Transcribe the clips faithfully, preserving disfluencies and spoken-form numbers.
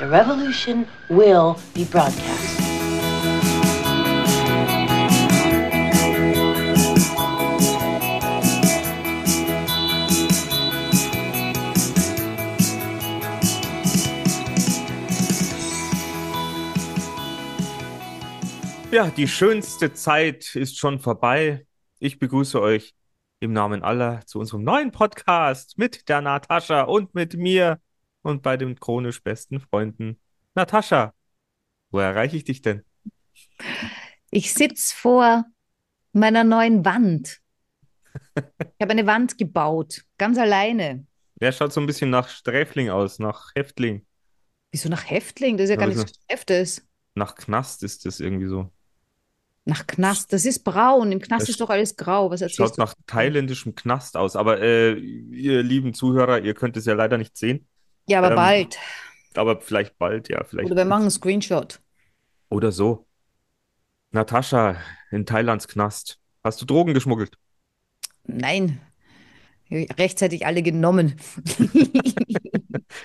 The revolution will be broadcast. Ja, die schönste Zeit ist schon vorbei. Ich begrüße euch im Namen aller zu unserem neuen Podcast mit der Natascha und mit mir und bei den chronisch besten Freunden. Natascha, wo erreiche ich dich denn? Ich sitze vor meiner neuen Wand. Ich habe eine Wand gebaut, ganz alleine. Der schaut so ein bisschen nach Sträfling aus, nach Häftling. Wieso nach Häftling? Das ist ja, ja gar nichts Geschäftes. Nach Knast ist das irgendwie so. Nach Knast, das ist braun. Im Knast das ist doch alles grau. Was erzählst schaut du? Nach thailändischem Knast aus. Aber äh, ihr lieben Zuhörer, ihr könnt es ja leider nicht sehen. Ja, aber ähm, bald. Aber vielleicht bald, ja. Vielleicht oder wir bald. Machen einen Screenshot. Oder so. Natascha in Thailands Knast. Hast du Drogen geschmuggelt? Nein. Rechtzeitig alle genommen.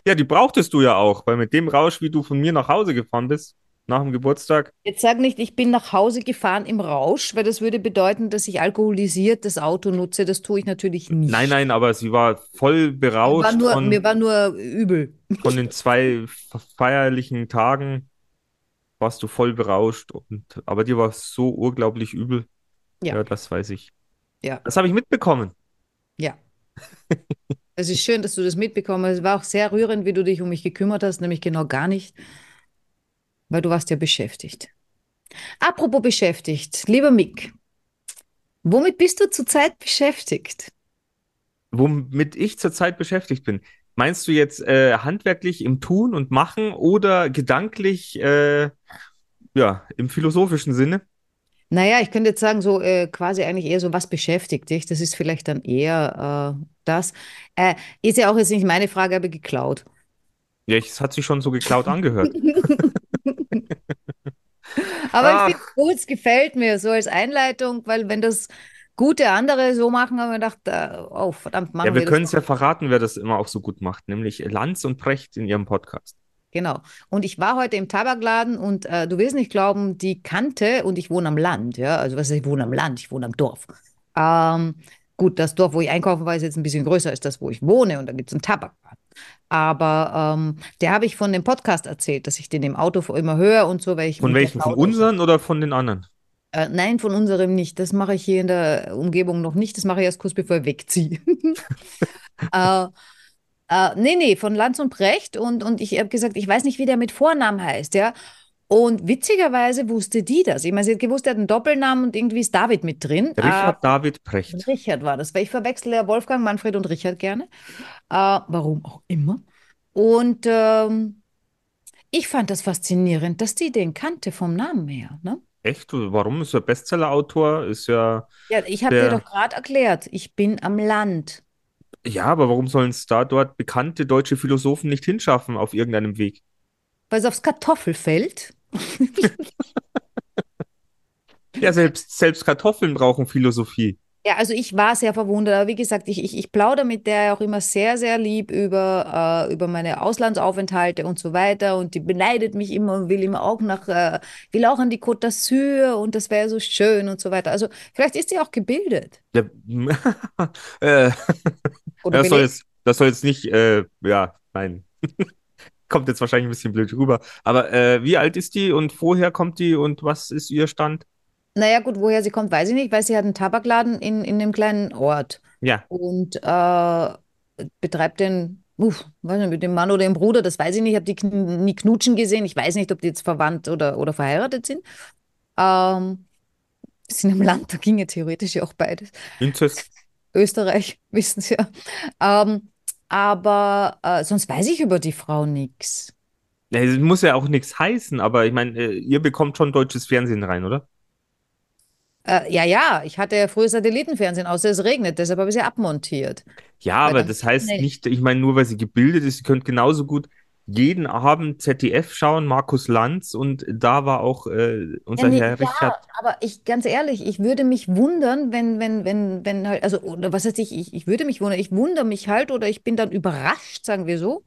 Ja, die brauchtest du ja auch. Weil mit dem Rausch, wie du von mir nach Hause gefahren bist, nach dem Geburtstag. Jetzt sag nicht, ich bin nach Hause gefahren im Rausch, weil das würde bedeuten, dass ich alkoholisiert das Auto nutze. Das tue ich natürlich nicht. Nein, nein, aber sie war voll berauscht. Mir war nur, von, mir war nur übel. Von den zwei feierlichen Tagen warst du voll berauscht. Und, aber dir war es so unglaublich übel. Ja. Ja, das weiß ich. Ja. Das habe ich mitbekommen. Ja. Es ist schön, dass du das mitbekommen hast. Es war auch sehr rührend, wie du dich um mich gekümmert hast, nämlich genau gar nicht. Weil du warst ja beschäftigt. Apropos beschäftigt, lieber Mick, womit bist du zurzeit beschäftigt? Womit ich zurzeit beschäftigt bin? Meinst du jetzt äh, handwerklich im Tun und Machen oder gedanklich, äh, ja, im philosophischen Sinne? Naja, ich könnte jetzt sagen, so äh, quasi eigentlich eher so, was beschäftigt dich? Das ist vielleicht dann eher äh, das. Äh, ist ja auch jetzt nicht meine Frage, aber geklaut. Ja, es hat sich schon so geklaut angehört. Aber Ach. Ich finde es gut, es gefällt mir so als Einleitung, weil wenn das gute andere so machen, haben wir gedacht, oh verdammt, machen wir das. Ja, wir können es ja verraten, wer das immer auch so gut macht, nämlich Lanz und Precht in ihrem Podcast. Genau. Und ich war heute im Tabakladen und äh, du willst nicht glauben, die Kante, und ich wohne am Land, ja, also was heißt, ich wohne am Land, ich wohne am Dorf. Ähm, gut, das Dorf, wo ich einkaufen war, ist jetzt ein bisschen größer als das, wo ich wohne, und da gibt es einen Tabakladen. Aber ähm, der habe ich von dem Podcast erzählt, dass ich den im Auto immer höre und so. Weil ich von welchen? Von unseren oder von den anderen? Äh, nein, von unserem nicht. Das mache ich hier in der Umgebung noch nicht. Das mache ich erst kurz, bevor ich wegziehe. äh, äh, nee, nee, von Lanz und Brecht. Und, und ich habe gesagt, ich weiß nicht, wie der mit Vornamen heißt. Ja? Und witzigerweise wusste die das. Ich meine, sie hat gewusst, er hat einen Doppelnamen und irgendwie ist David mit drin. Richard äh, David Precht. Richard war das, weil ich verwechsle ja Wolfgang, Manfred und Richard gerne. Äh, warum auch immer. Und ähm, ich fand das faszinierend, dass die den kannte vom Namen her. Ne? Echt? Warum? Ist ja Bestseller-Autor, ist ja... Ja, ich habe der... dir doch gerade erklärt, ich bin am Land. Ja, aber warum sollen es da dort bekannte deutsche Philosophen nicht hinschaffen auf irgendeinem Weg? Weil es aufs Kartoffelfeld. Ja, selbst, selbst Kartoffeln brauchen Philosophie. Ja, also ich war sehr verwundert. Aber wie gesagt, ich, ich, ich plaudere mit der auch immer sehr, sehr lieb über, äh, über meine Auslandsaufenthalte und so weiter. Und die beneidet mich immer und will immer auch nach, äh, will auch an die Côte d'Azur und das wäre so schön und so weiter. Also vielleicht ist sie auch gebildet. Ja, äh, das, soll jetzt, das soll jetzt nicht, äh, ja, nein. Kommt jetzt wahrscheinlich ein bisschen blöd rüber. Aber äh, wie alt ist die und woher kommt die und was ist ihr Stand? Naja gut, woher sie kommt, weiß ich nicht, weil sie hat einen Tabakladen in, in einem kleinen Ort. Ja. Und äh, betreibt den, uff, weiß nicht, mit dem Mann oder dem Bruder, das weiß ich nicht, ich habe die kn- nie knutschen gesehen. Ich weiß nicht, ob die jetzt verwandt oder, oder verheiratet sind. Ähm, sind im Land, da ging ja theoretisch ja auch beides. Inzest. Österreich, wissen Sie ja. Ähm, aber äh, sonst weiß ich über die Frau nichts. Ja, es muss ja auch nichts heißen, aber ich meine, äh, ihr bekommt schon deutsches Fernsehen rein, oder? Äh, ja, ja, ich hatte ja früher Satellitenfernsehen, außer es regnet, deshalb habe ich sie abmontiert. Ja, weil aber das heißt nicht, ich meine, nur weil sie gebildet ist, ihr könnt genauso gut jeden Abend Z D F schauen, Markus Lanz, und da war auch äh, unser ja, nee, Herr Richard. Ja, aber ich, ganz ehrlich, ich würde mich wundern, wenn, wenn, wenn, wenn halt, also, oder was heißt ich, ich, ich würde mich wundern, ich wundere mich halt, oder ich bin dann überrascht, sagen wir so,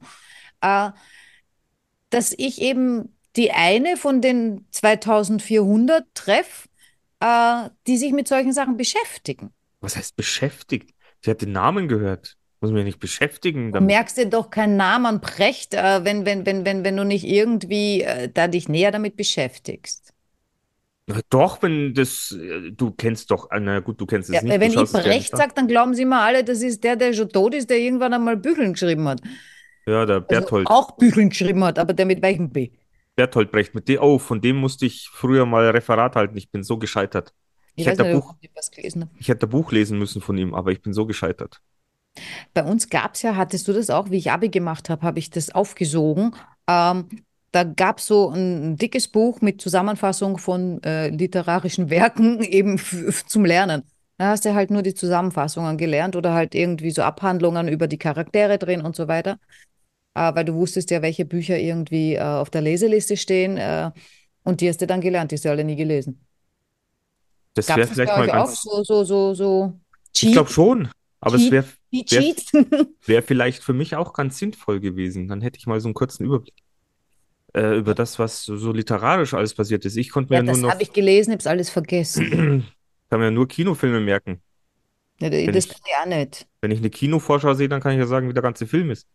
äh, dass ich eben die eine von den zweitausendvierhundert treffe, äh, die sich mit solchen Sachen beschäftigen. Was heißt beschäftigt? Sie hat den Namen gehört. Muss mich nicht beschäftigen. Du merkst dir doch keinen Namen an Precht, äh, wenn, wenn, wenn, wenn, wenn du nicht irgendwie äh, da dich näher damit beschäftigst. Na doch, wenn das, du kennst doch, na gut, du kennst es ja, nicht. Wenn ich Brecht sage, dann glauben sie immer alle, das ist der, der schon tot ist, der irgendwann einmal Bücheln geschrieben hat. Ja, der Bertolt. Also auch Bücheln geschrieben hat, aber der mit weichem B. Bertolt Brecht, mit dem, oh, von dem musste ich früher mal Referat halten, ich bin so gescheitert. Ich, ich, hätte, nicht, Buch, ich, was gelesen habe. ich hätte Buch lesen müssen von ihm, aber ich bin so gescheitert. Bei uns gab es ja, hattest du das auch, wie ich Abi gemacht habe, habe ich das aufgesogen. Ähm, da gab es so ein dickes Buch mit Zusammenfassung von äh, literarischen Werken eben zum Lernen. Da hast du halt nur die Zusammenfassungen gelernt oder halt irgendwie so Abhandlungen über die Charaktere drin und so weiter. Äh, weil du wusstest ja, welche Bücher irgendwie äh, auf der Leseliste stehen äh, und die hast du dann gelernt, die hast du alle nie gelesen. Das wäre vielleicht mal ganz... Auch so, so, so, so ich glaube schon. Aber Cheat, es wäre wär, wär vielleicht für mich auch ganz sinnvoll gewesen. Dann hätte ich mal so einen kurzen Überblick äh, über das, was so literarisch alles passiert ist. Ich konnte mir ja, ja nur noch... habe ich gelesen, habe es alles vergessen. Ich kann mir ja nur Kinofilme merken. Ja, das wenn kann ich, ich auch nicht. Wenn ich eine Kinovorschau sehe, dann kann ich ja sagen, wie der ganze Film ist.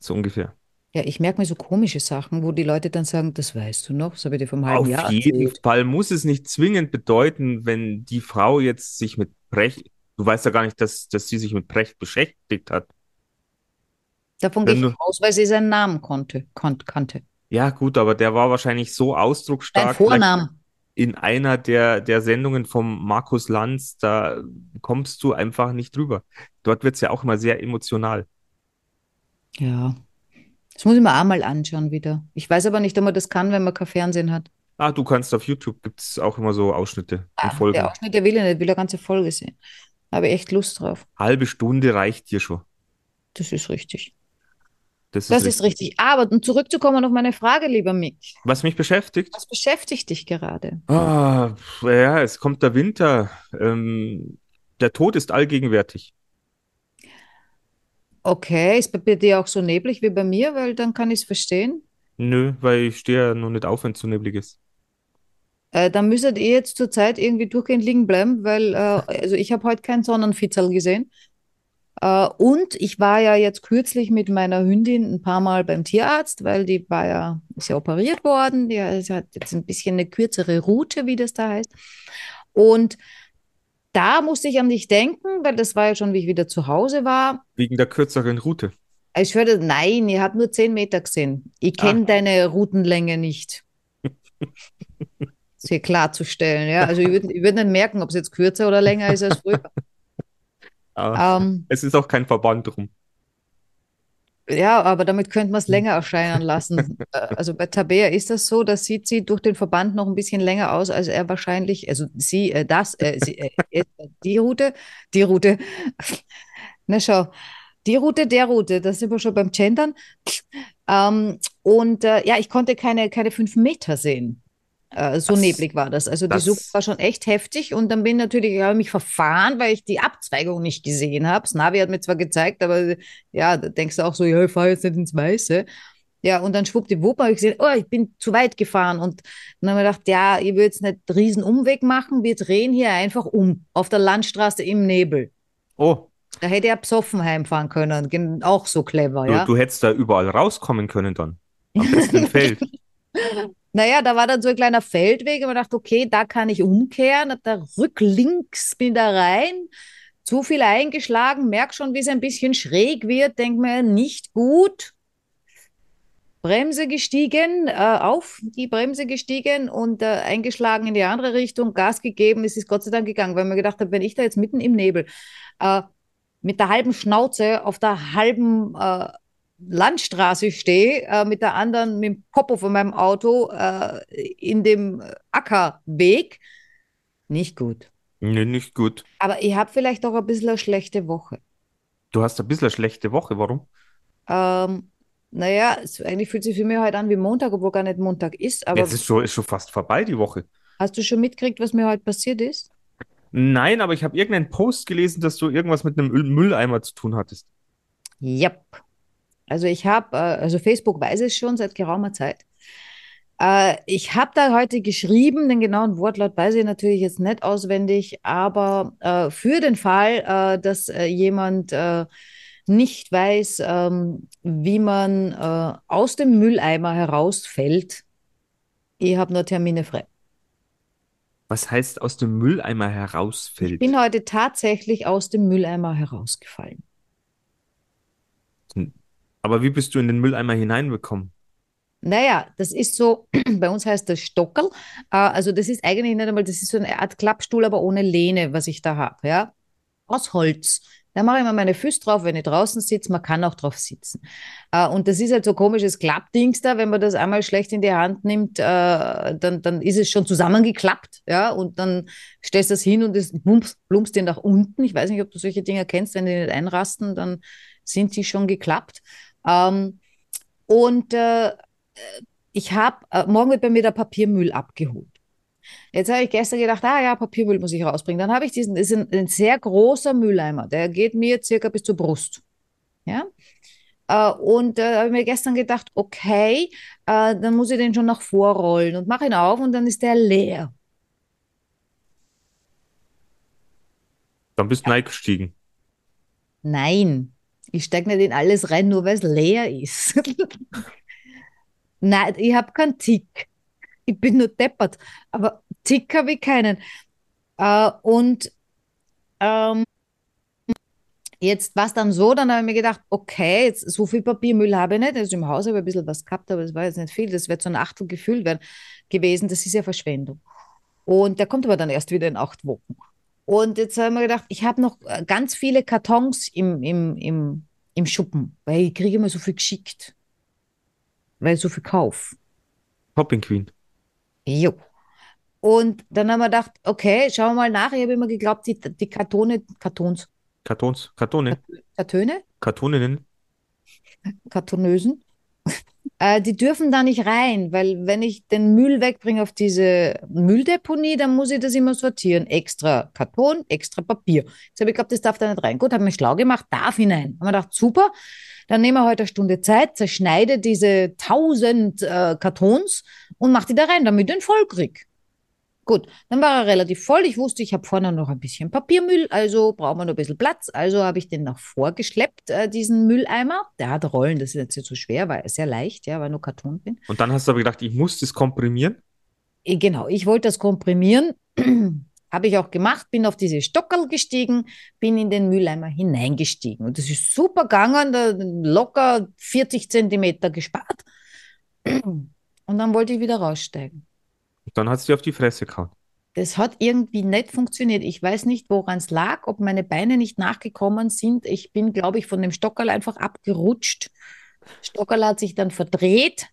So ungefähr. Ja, ich merke mir so komische Sachen, wo die Leute dann sagen, das weißt du noch, das habe ich dir vom halben Auf Jahr erzählt. Auf jeden Fall muss es nicht zwingend bedeuten, wenn die Frau jetzt sich mit Brecht... Du weißt ja gar nicht, dass, dass sie sich mit Brecht beschäftigt hat. Davon gehe ich aus, weil sie seinen Namen konnte, kon- kannte. Ja gut, aber der war wahrscheinlich so ausdrucksstark. Dein Vornamen. In einer der, der Sendungen vom Markus Lanz, da kommst du einfach nicht drüber. Dort wird es ja auch immer sehr emotional. Ja, das muss ich mir auch mal anschauen wieder. Ich weiß aber nicht, ob man das kann, wenn man kein Fernsehen hat. Ah, du kannst auf YouTube, gibt es auch immer so Ausschnitte ah, und Folgen. Der Ausschnitt, der will ja nicht, will eine ganze Folge sehen. Habe echt Lust drauf. Halbe Stunde reicht dir schon. Das ist richtig. Das ist, das richtig. ist richtig. Aber um zurückzukommen auf meine Frage, lieber Mick. Was mich beschäftigt? Was beschäftigt dich gerade? Ah, ja, es kommt der Winter. Ähm, der Tod ist allgegenwärtig. Okay, ist bei dir auch so neblig wie bei mir, weil dann kann ich es verstehen. Nö, weil ich stehe ja noch nicht auf, wenn es so neblig ist. Äh, dann müsstet ihr jetzt zur Zeit irgendwie durchgehend liegen bleiben, weil äh, also ich habe heute keinen Sonnenfitzel gesehen. Äh, und ich war ja jetzt kürzlich mit meiner Hündin ein paar Mal beim Tierarzt, weil die war ja, ist ja operiert worden. Die hat jetzt ein bisschen eine kürzere Route, wie das da heißt. Und da musste ich an dich denken, weil das war ja schon, wie ich wieder zu Hause war. Wegen der kürzeren Route? Ich hörte, nein, ihr habt nur zehn Meter gesehen. Ich kenne deine Routenlänge nicht. Hier klarzustellen. Ja? Also ich würde würd nicht merken, ob es jetzt kürzer oder länger ist als früher. ähm, es ist auch kein Verband drum. Ja, aber damit könnte man es länger erscheinen lassen. Also bei Tabea ist das so, dass sieht sie durch den Verband noch ein bisschen länger aus, als er wahrscheinlich, also sie, äh, das, äh, sie, äh, die Route, die Route, na schau, die Route, der Route, das sind wir schon beim Gendern. Ähm, und äh, ja, ich konnte keine, keine fünf Meter sehen. So das, neblig war das. Also das, die Suppe war schon echt heftig und dann bin natürlich, ich habe mich verfahren, weil ich die Abzweigung nicht gesehen habe. Das Navi hat mir zwar gezeigt, aber ja, da denkst du auch so, ja, ich fahre jetzt nicht ins Weiße. Ja, und dann schwuppdiwupp habe ich gesehen, oh, ich bin zu weit gefahren und dann habe ich gedacht, ja, ich will jetzt nicht einen riesen Umweg machen, wir drehen hier einfach um, auf der Landstraße im Nebel. Oh. Da hätte er besoffen heimfahren können, auch so clever, du, ja. Du hättest da überall rauskommen können dann, am besten Feld. Naja, da war dann so ein kleiner Feldweg und man dachte, okay, da kann ich umkehren, da rücklinks bin da rein, zu viel eingeschlagen, merke schon, wie es ein bisschen schräg wird, denke mir, nicht gut. Bremse gestiegen, äh, auf die Bremse gestiegen und äh, eingeschlagen in die andere Richtung, Gas gegeben, es ist Gott sei Dank gegangen, weil man gedacht hat, wenn ich da jetzt mitten im Nebel äh, mit der halben Schnauze auf der halben... Äh, Landstraße stehe, äh, mit der anderen, mit dem Popo von meinem Auto äh, in dem Ackerweg. Nicht gut. Nee, nicht gut. Aber ich habe vielleicht auch ein bisschen eine schlechte Woche. Du hast ein bisschen eine schlechte Woche, warum? Ähm, naja, eigentlich fühlt sich für mich heute an wie Montag, obwohl gar nicht Montag ist. Aber Jetzt ist schon, ist schon fast vorbei, die Woche. Hast du schon mitgekriegt, was mir heute passiert ist? Nein, aber ich habe irgendeinen Post gelesen, dass du irgendwas mit einem Mülleimer zu tun hattest. Japp. Also ich habe, also Facebook weiß es schon seit geraumer Zeit. Ich habe da heute geschrieben, den genauen Wortlaut weiß ich natürlich jetzt nicht auswendig, aber äh, für den Fall, äh, dass äh, jemand äh, nicht weiß, ähm, wie man äh, aus dem Mülleimer herausfällt, ich habe nur Termine frei. Was heißt aus dem Mülleimer herausfällt? Ich bin heute tatsächlich aus dem Mülleimer herausgefallen. Aber wie bist du in den Mülleimer hineingekommen? Naja, das ist so, bei uns heißt das Stockerl, also das ist eigentlich nicht einmal, das ist so eine Art Klappstuhl, aber ohne Lehne, was ich da habe, ja, aus Holz. Da mache ich mal meine Füße drauf, wenn ich draußen sitze, man kann auch drauf sitzen. Und das ist halt so ein komisches Klappdings da, wenn man das einmal schlecht in die Hand nimmt, dann, dann ist es schon zusammengeklappt, ja, und dann stellst du das hin und es plumpst dir nach unten. Ich weiß nicht, ob du solche Dinger kennst, wenn die nicht einrasten, dann sind die schon geklappt. Und ich habe, äh, morgen wird bei mir der Papiermüll abgeholt. Jetzt habe ich gestern gedacht, ah ja, Papiermüll muss ich rausbringen. Dann habe ich diesen, das ist ein, ein sehr großer Mülleimer, der geht mir circa bis zur Brust. Ja? Äh, und da äh, habe ich mir gestern gedacht, okay, äh, dann muss ich den schon nach vorrollen und mache ihn auf und dann ist der leer. Dann bist du ja. Reingestiegen. Nein, ich steige nicht in alles rein, nur weil es leer ist. Nein, ich habe keinen Tick. Ich bin nur deppert. Aber Tick habe ich keinen. Äh, und ähm, jetzt war es dann so, dann habe ich mir gedacht, okay, jetzt so viel Papiermüll habe ich nicht. Also im Haus habe ich ein bisschen was gehabt, aber es war jetzt nicht viel. Das wird so ein Achtel gefüllt werden gewesen. Das ist ja Verschwendung. Und der kommt aber dann erst wieder in acht Wochen. Und jetzt habe ich mir gedacht, ich habe noch ganz viele Kartons im, im, im, im Schuppen, weil ich kriege immer so viel geschickt. Weil so viel Kauf. Shopping Queen. Jo. Und dann haben wir gedacht, okay, schauen wir mal nach. Ich habe immer geglaubt, die, die Kartone, Kartons. Kartons, Kartone. Kartöne? Kartoninnen. Kartonösen. äh, die dürfen da nicht rein, weil wenn ich den Müll wegbringe auf diese Mülldeponie, dann muss ich das immer sortieren. Extra Karton, extra Papier. Jetzt habe ich geglaubt, das darf da nicht rein. Gut, habe mich schlau gemacht, darf hinein. Haben wir gedacht, super. Dann nehmen wir heute eine Stunde Zeit, zerschneide diese tausend äh, Kartons und mache die da rein, damit ich den voll kriege. Gut, dann war er relativ voll. Ich wusste, ich habe vorne noch ein bisschen Papiermüll, also brauchen wir noch ein bisschen Platz. Also habe ich den nach vorgeschleppt, äh, diesen Mülleimer. Der hat Rollen, das ist jetzt nicht so schwer, weil er sehr leicht, ja, weil ich nur Karton bin. Und dann hast du aber gedacht, ich muss das komprimieren? Genau, ich wollte das komprimieren. Habe ich auch gemacht, bin auf diese Stockerl gestiegen, bin in den Mülleimer hineingestiegen. Und das ist super gegangen, locker vierzig Zentimeter gespart. Und dann wollte ich wieder raussteigen. Und dann hat es dir auf die Fresse gehauen. Das hat irgendwie nicht funktioniert. Ich weiß nicht, woran es lag, ob meine Beine nicht nachgekommen sind. Ich bin, glaube ich, von dem Stockerl einfach abgerutscht. Stockerl hat sich dann verdreht.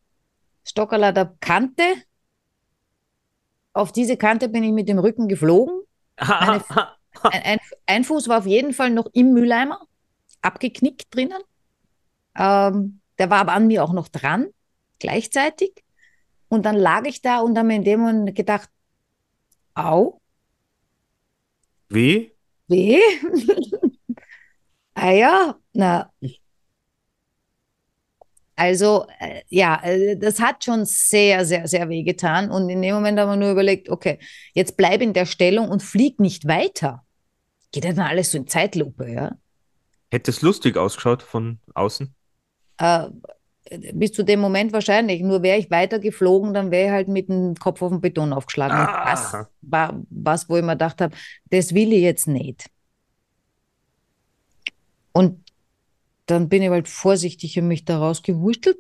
Stockerl hat eine Kante. Auf diese Kante bin ich mit dem Rücken geflogen. Meine, ein, ein, ein Fuß war auf jeden Fall noch im Mülleimer, abgeknickt drinnen. Ähm, der war aber an mir auch noch dran, gleichzeitig. Und dann lag ich da und habe mir in dem Moment gedacht, au. Weh? Weh? Ah ja, na. Also, äh, ja, äh, das hat schon sehr, sehr, sehr weh getan. Und in dem Moment haben wir nur überlegt, okay, jetzt bleib in der Stellung und flieg nicht weiter. Geht ja dann alles so in Zeitlupe, ja. Hätte es lustig ausgeschaut von außen? Äh, bis zu dem Moment wahrscheinlich. Nur wäre ich weiter geflogen, dann wäre ich halt mit dem Kopf auf den Beton aufgeschlagen. Ah. Das war was, wo ich mir gedacht habe, das will ich jetzt nicht. Und dann bin ich halt vorsichtig und mich da rausgewurschtelt.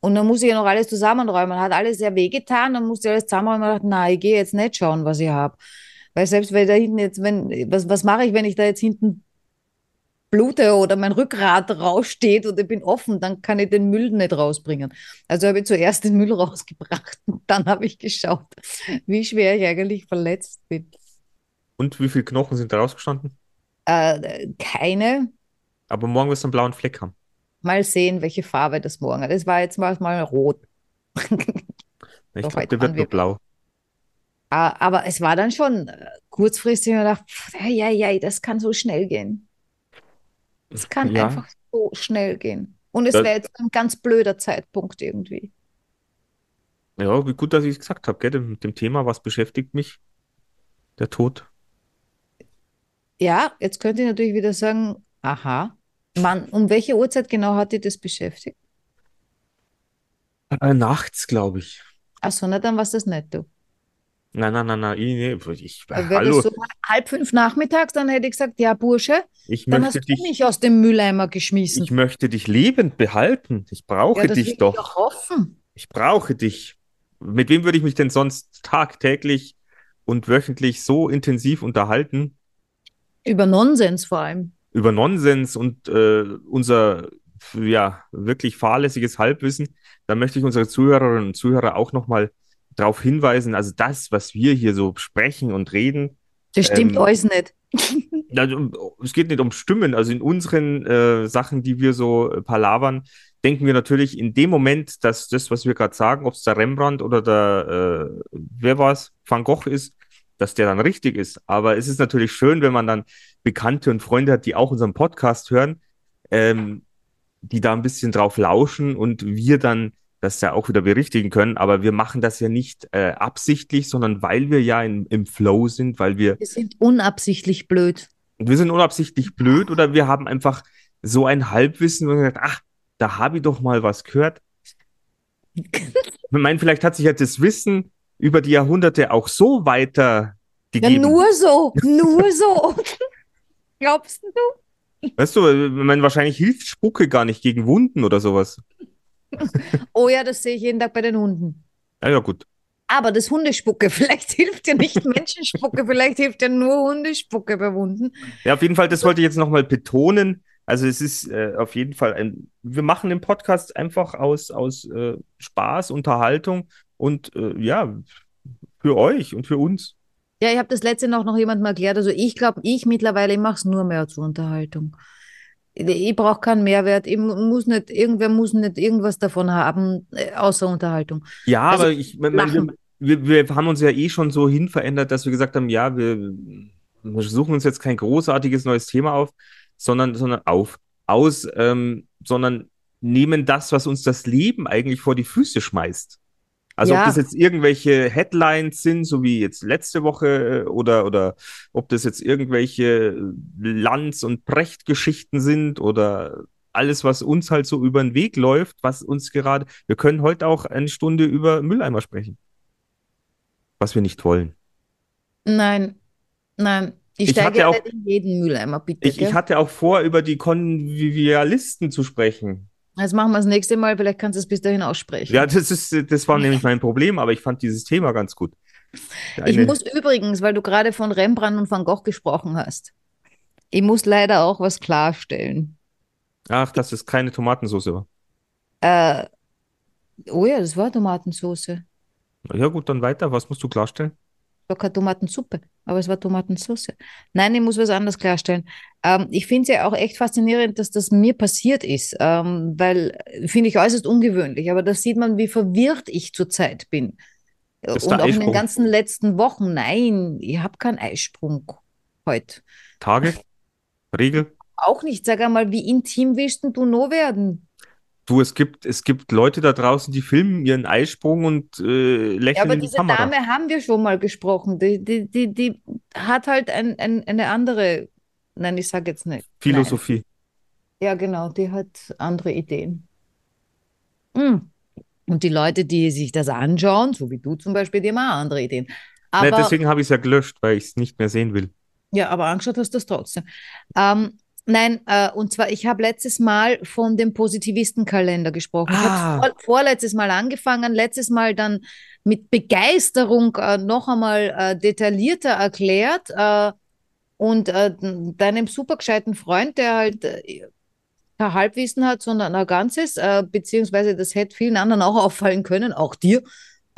Und dann muss ich ja noch alles zusammenräumen. Hat alles sehr wehgetan, dann musste ich alles zusammenräumen und dachte, nein, ich gehe jetzt nicht schauen, was ich habe. Weil selbst wenn da hinten jetzt, wenn, was, was mache ich, wenn ich da jetzt hinten blute oder mein Rückgrat raussteht und ich bin offen, dann kann ich den Müll nicht rausbringen. Also habe ich zuerst den Müll rausgebracht und dann habe ich geschaut, wie schwer ich eigentlich verletzt bin. Und wie viele Knochen sind da rausgestanden? Äh, keine. Aber morgen wirst du einen blauen Fleck haben. Mal sehen, welche Farbe das morgen hat. Das war jetzt mal, mal rot. Ich so glaube, der wird wir nur blau. Ah, aber es war dann schon kurzfristig und ich dachte, ja, ja, ja, das kann so schnell gehen. Das kann ja. einfach so schnell gehen. Und es wäre jetzt ein ganz blöder Zeitpunkt irgendwie. Ja, wie gut, dass ich es gesagt habe, gell? Mit dem Thema, was beschäftigt mich? Der Tod. Ja, jetzt könnte ich natürlich wieder sagen, aha, Mann, um welche Uhrzeit genau hat dich das beschäftigt? Äh, nachts, glaube ich. Ach so, na dann war es das nicht, du. Nein, nein, nein, nein, ich, ich äh, wäre das so halb fünf nachmittags, dann hätte ich gesagt, ja Bursche, ich dann möchte hast dich, du mich aus dem Mülleimer geschmissen. Ich möchte dich lebend behalten, ich brauche ja, das dich doch. Ich, doch hoffen. Ich brauche dich. Mit wem würde ich mich denn sonst tagtäglich und wöchentlich so intensiv unterhalten? Über Nonsens vor allem. Über Nonsens und äh, unser ja wirklich fahrlässiges Halbwissen. Da möchte ich unsere Zuhörerinnen und Zuhörer auch nochmal darauf hinweisen, also das, was wir hier so sprechen und reden. Das stimmt ähm, alles nicht. Also, es geht nicht um Stimmen. Also in unseren äh, Sachen, die wir so äh, palavern, denken wir natürlich in dem Moment, dass das, was wir gerade sagen, ob es der Rembrandt oder der, äh, wer war es, Van Gogh ist, dass der dann richtig ist. Aber es ist natürlich schön, wenn man dann Bekannte und Freunde hat, die auch unseren Podcast hören, ähm, die da ein bisschen drauf lauschen und wir dann das ja auch wieder berichtigen können, aber wir machen das ja nicht äh, absichtlich, sondern weil wir ja in, im Flow sind, weil wir... Wir sind unabsichtlich blöd. Wir sind unabsichtlich blöd oder wir haben einfach so ein Halbwissen und gesagt, ach, da habe ich doch mal was gehört. Ich meine, vielleicht hat sich ja halt das Wissen über die Jahrhunderte auch so weitergegeben. Ja, nur so, nur so. Glaubst du? Weißt du, man, wahrscheinlich hilft Spucke gar nicht gegen Wunden oder sowas. Oh ja, das sehe ich jeden Tag bei den Hunden. Ja, ja, gut. Aber das Hundespucke, vielleicht hilft ja nicht Menschenspucke, vielleicht hilft ja nur Hundespucke bei Wunden. Ja, auf jeden Fall, das wollte ich jetzt nochmal betonen. Also es ist äh, auf jeden Fall, ein, wir machen den Podcast einfach aus, aus äh, Spaß, Unterhaltung und äh, ja, für euch und für uns. Ja, ich habe das letzte noch, noch jemandem erklärt. Also ich glaube, ich mittlerweile, ich mache es nur mehr zur Unterhaltung. Ich brauche keinen Mehrwert, ich muss nicht, irgendwer muss nicht irgendwas davon haben, außer Unterhaltung. Ja, also, aber ich, mein, wir, wir haben uns ja eh schon so hin verändert, dass wir gesagt haben, ja, wir, wir suchen uns jetzt kein großartiges neues Thema auf, sondern, sondern auf, aus, ähm, sondern nehmen das, was uns das Leben eigentlich vor die Füße schmeißt. Also ja. Ob das jetzt irgendwelche Headlines sind, so wie jetzt letzte Woche, oder, oder ob das jetzt irgendwelche Lanz- und Precht-Geschichten sind oder alles, was uns halt so über den Weg läuft, was uns gerade... Wir können heute auch eine Stunde über Mülleimer sprechen, was wir nicht wollen. Nein, nein. Ich, ich steige ja nicht in jeden Mülleimer, bitte. Ich, ich hatte auch vor, über die Konvivialisten zu sprechen. Jetzt machen wir das nächste Mal, vielleicht kannst du es bis dahin aussprechen. Ja, das ist, das war nämlich mein Problem, aber ich fand dieses Thema ganz gut. Eine ich muss übrigens, weil du gerade von Rembrandt und Van Gogh gesprochen hast, ich muss leider auch was klarstellen. Ach, dass das keine Tomatensauce war. Äh, oh ja, das war Tomatensauce. Ja gut, dann weiter. Was musst du klarstellen? Es war keine Tomatensuppe, aber es war Tomatensauce. Nein, ich muss was anderes klarstellen. Ähm, ich finde es ja auch echt faszinierend, dass das mir passiert ist, ähm, weil, finde ich äußerst ungewöhnlich, aber da sieht man, wie verwirrt ich zurzeit bin. Und auch in den ganzen letzten Wochen. Nein, ich habe keinen Eisprung heute. Tage? Regel? Auch nicht. Sag einmal, wie intim willst denn du noch werden? Du, es gibt, es gibt Leute da draußen, die filmen ihren Eisprung und äh, lächeln in die Kamera. Ja, aber diese Dame haben wir schon mal gesprochen. Die, die, die, die hat halt ein, ein, eine andere, nein, ich sage jetzt nicht. Philosophie. Nein. Ja, genau, die hat andere Ideen. Mhm. Und die Leute, die sich das anschauen, so wie du zum Beispiel, die haben auch andere Ideen. Aber, nee, deswegen habe ich es ja gelöscht, weil ich es nicht mehr sehen will. Ja, aber angeschaut hast du das trotzdem. Ähm, Nein, äh, und zwar, ich habe letztes Mal von dem Positivistenkalender gesprochen. Ah. Ich habe vor, vorletztes Mal angefangen, letztes Mal dann mit Begeisterung äh, noch einmal äh, detaillierter erklärt. Äh, und äh, deinem super gescheiten Freund, der halt äh, kein Halbwissen hat, sondern ein Ganzes, äh, beziehungsweise das hätte vielen anderen auch auffallen können, auch dir.